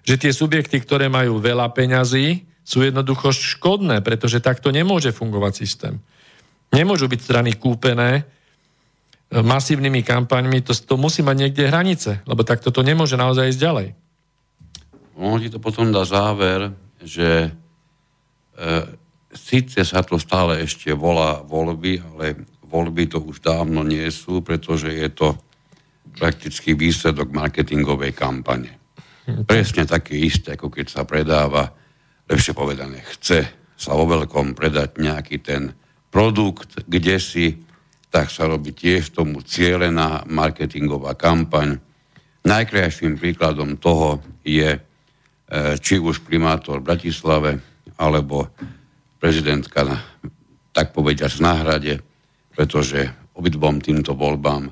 že tie subjekty, ktoré majú veľa peňazí, sú jednoducho škodné, pretože takto nemôže fungovať systém. Nemôžu byť strany kúpené masívnymi kampaňmi, to musí mať niekde hranice, lebo takto to nemôže naozaj ísť ďalej. Ono ti to potom dá záver, že Sice sa to stále ešte volá voľby, ale voľby to už dávno nie sú, pretože je to prakticky výsledok marketingovej kampane. Presne také isté, ako keď sa predáva, lepšie povedané, chce sa vo veľkom predať nejaký ten produkt, kde si, tak sa robí tiež tomu cielená marketingová kampaň. Najkrajším príkladom toho je či už primátor v Bratislave, alebo prezidentka, tak povediať, na Hrade, pretože obidvom týmto voľbám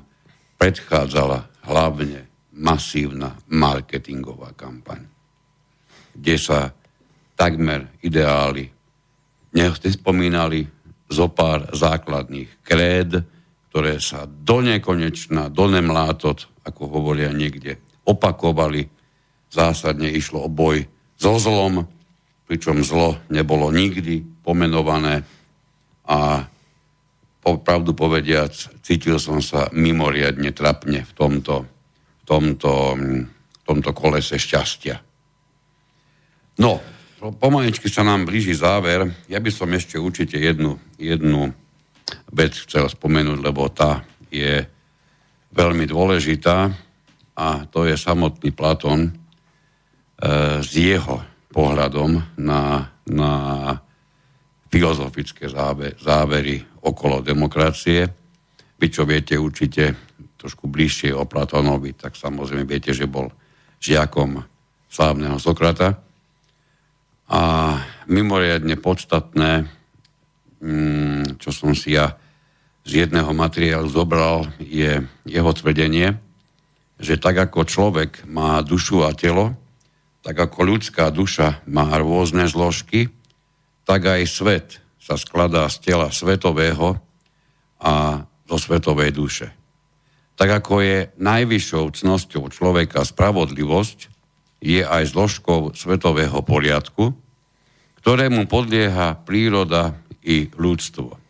predchádzala hlavne masívna marketingová kampaň, kde sa takmer ideály nespomínali, zo pár základných kréd, ktoré sa do nekonečna, do nemlátot, ako hovoria niekde, opakovali. Zásadne išlo o boj so zlom, pričom zlo nebolo nikdy pomenované a pravdu povediac, cítil som sa mimoriadne trapne v tomto kolese šťastia. No, pomaličky sa nám blíži záver. Ja by som ešte určite jednu vec chcel spomenúť, lebo tá je veľmi dôležitá a to je samotný Platón s jeho pohľadom na filozofické závery okolo demokracie. Vy, čo viete určite trošku bližšie o Platónovi, tak samozrejme viete, že bol žiakom slávneho Sokrata. A mimoriadne podstatné, čo som si ja z jedného materiálu zobral, je jeho tvrdenie, že tak ako človek má dušu a telo, tak ako ľudská duša má rôzne zložky, tak aj svet sa skladá z tela svetového a zo svetovej duše. Tak ako je najvyššou cnosťou človeka spravodlivosť, je aj zložkou svetového poriadku, ktorému podlieha príroda i ľudstvo.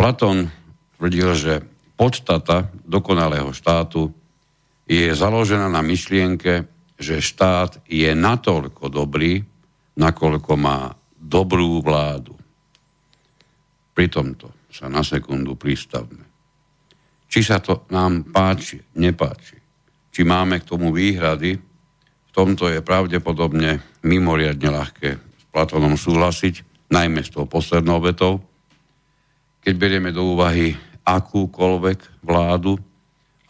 Platón tvrdil, že podstata dokonalého štátu je založená na myšlienke, že štát je natoľko dobrý, nakoľko má dobrú vládu. Pri tomto sa na sekundu pristavme. Či sa to nám páči, nepáči, či máme k tomu výhrady, v tomto je pravdepodobne mimoriadne ľahké s Platónom súhlasiť, najmä s tou poslednou vetou. Keď berieme do úvahy akúkoľvek vládu,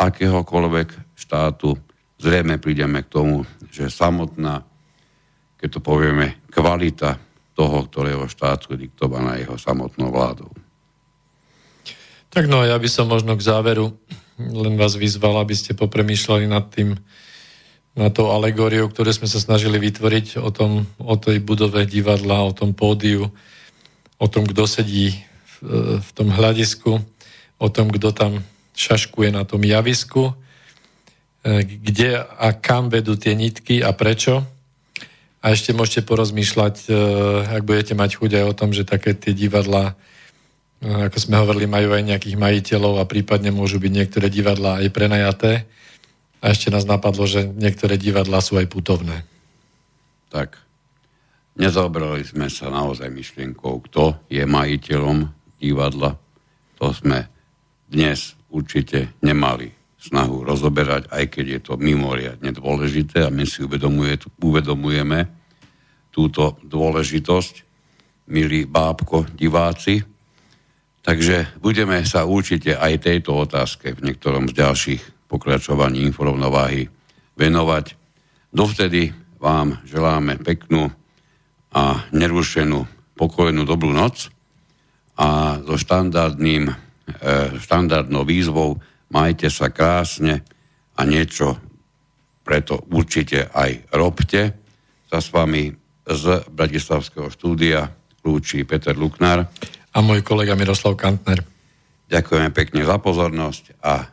akéhokoľvek štátu, zrejme prídeme k tomu, že samotná, keď to povieme, kvalita toho, ktorého štátu diktovaná jeho samotnou vládou. Tak no, ja by som možno k záveru len vás vyzval, aby ste popremýšľali nad tým, na tou alegóriou, ktoré sme sa snažili vytvoriť o tej budove divadla, o tom pódiu, o tom, kto sedí v tom hľadisku, o tom, kto tam šaškuje na tom javisku, kde a kam vedú tie nitky a prečo. A ešte môžete porozmýšľať, ak budete mať chuť aj o tom, že také tie divadlá, ako sme hovorili, majú aj nejakých majiteľov a prípadne môžu byť niektoré divadlá aj prenajaté. A ešte nás napadlo, že niektoré divadlá sú aj putovné. Tak. Nezaoberali sme sa naozaj myšlienkou, kto je majiteľom divadla. To sme dnes určite nemali snahu rozoberať, aj keď je to mimoriadne dôležité a my si uvedomujeme túto dôležitosť, milí bábko diváci. Takže budeme sa určite aj tejto otázke v niektorom z ďalších pokračovaní InfoRovnováhy venovať. Dovtedy vám želáme peknú a nerušenú pokojnú dobrú noc a so štandardnou výzvou majte sa krásne a niečo preto určite aj robte. Sa s vami z bratislavského štúdia lúči Peter Luknár a môj kolega Miroslav Kantner. Ďakujeme pekne za pozornosť a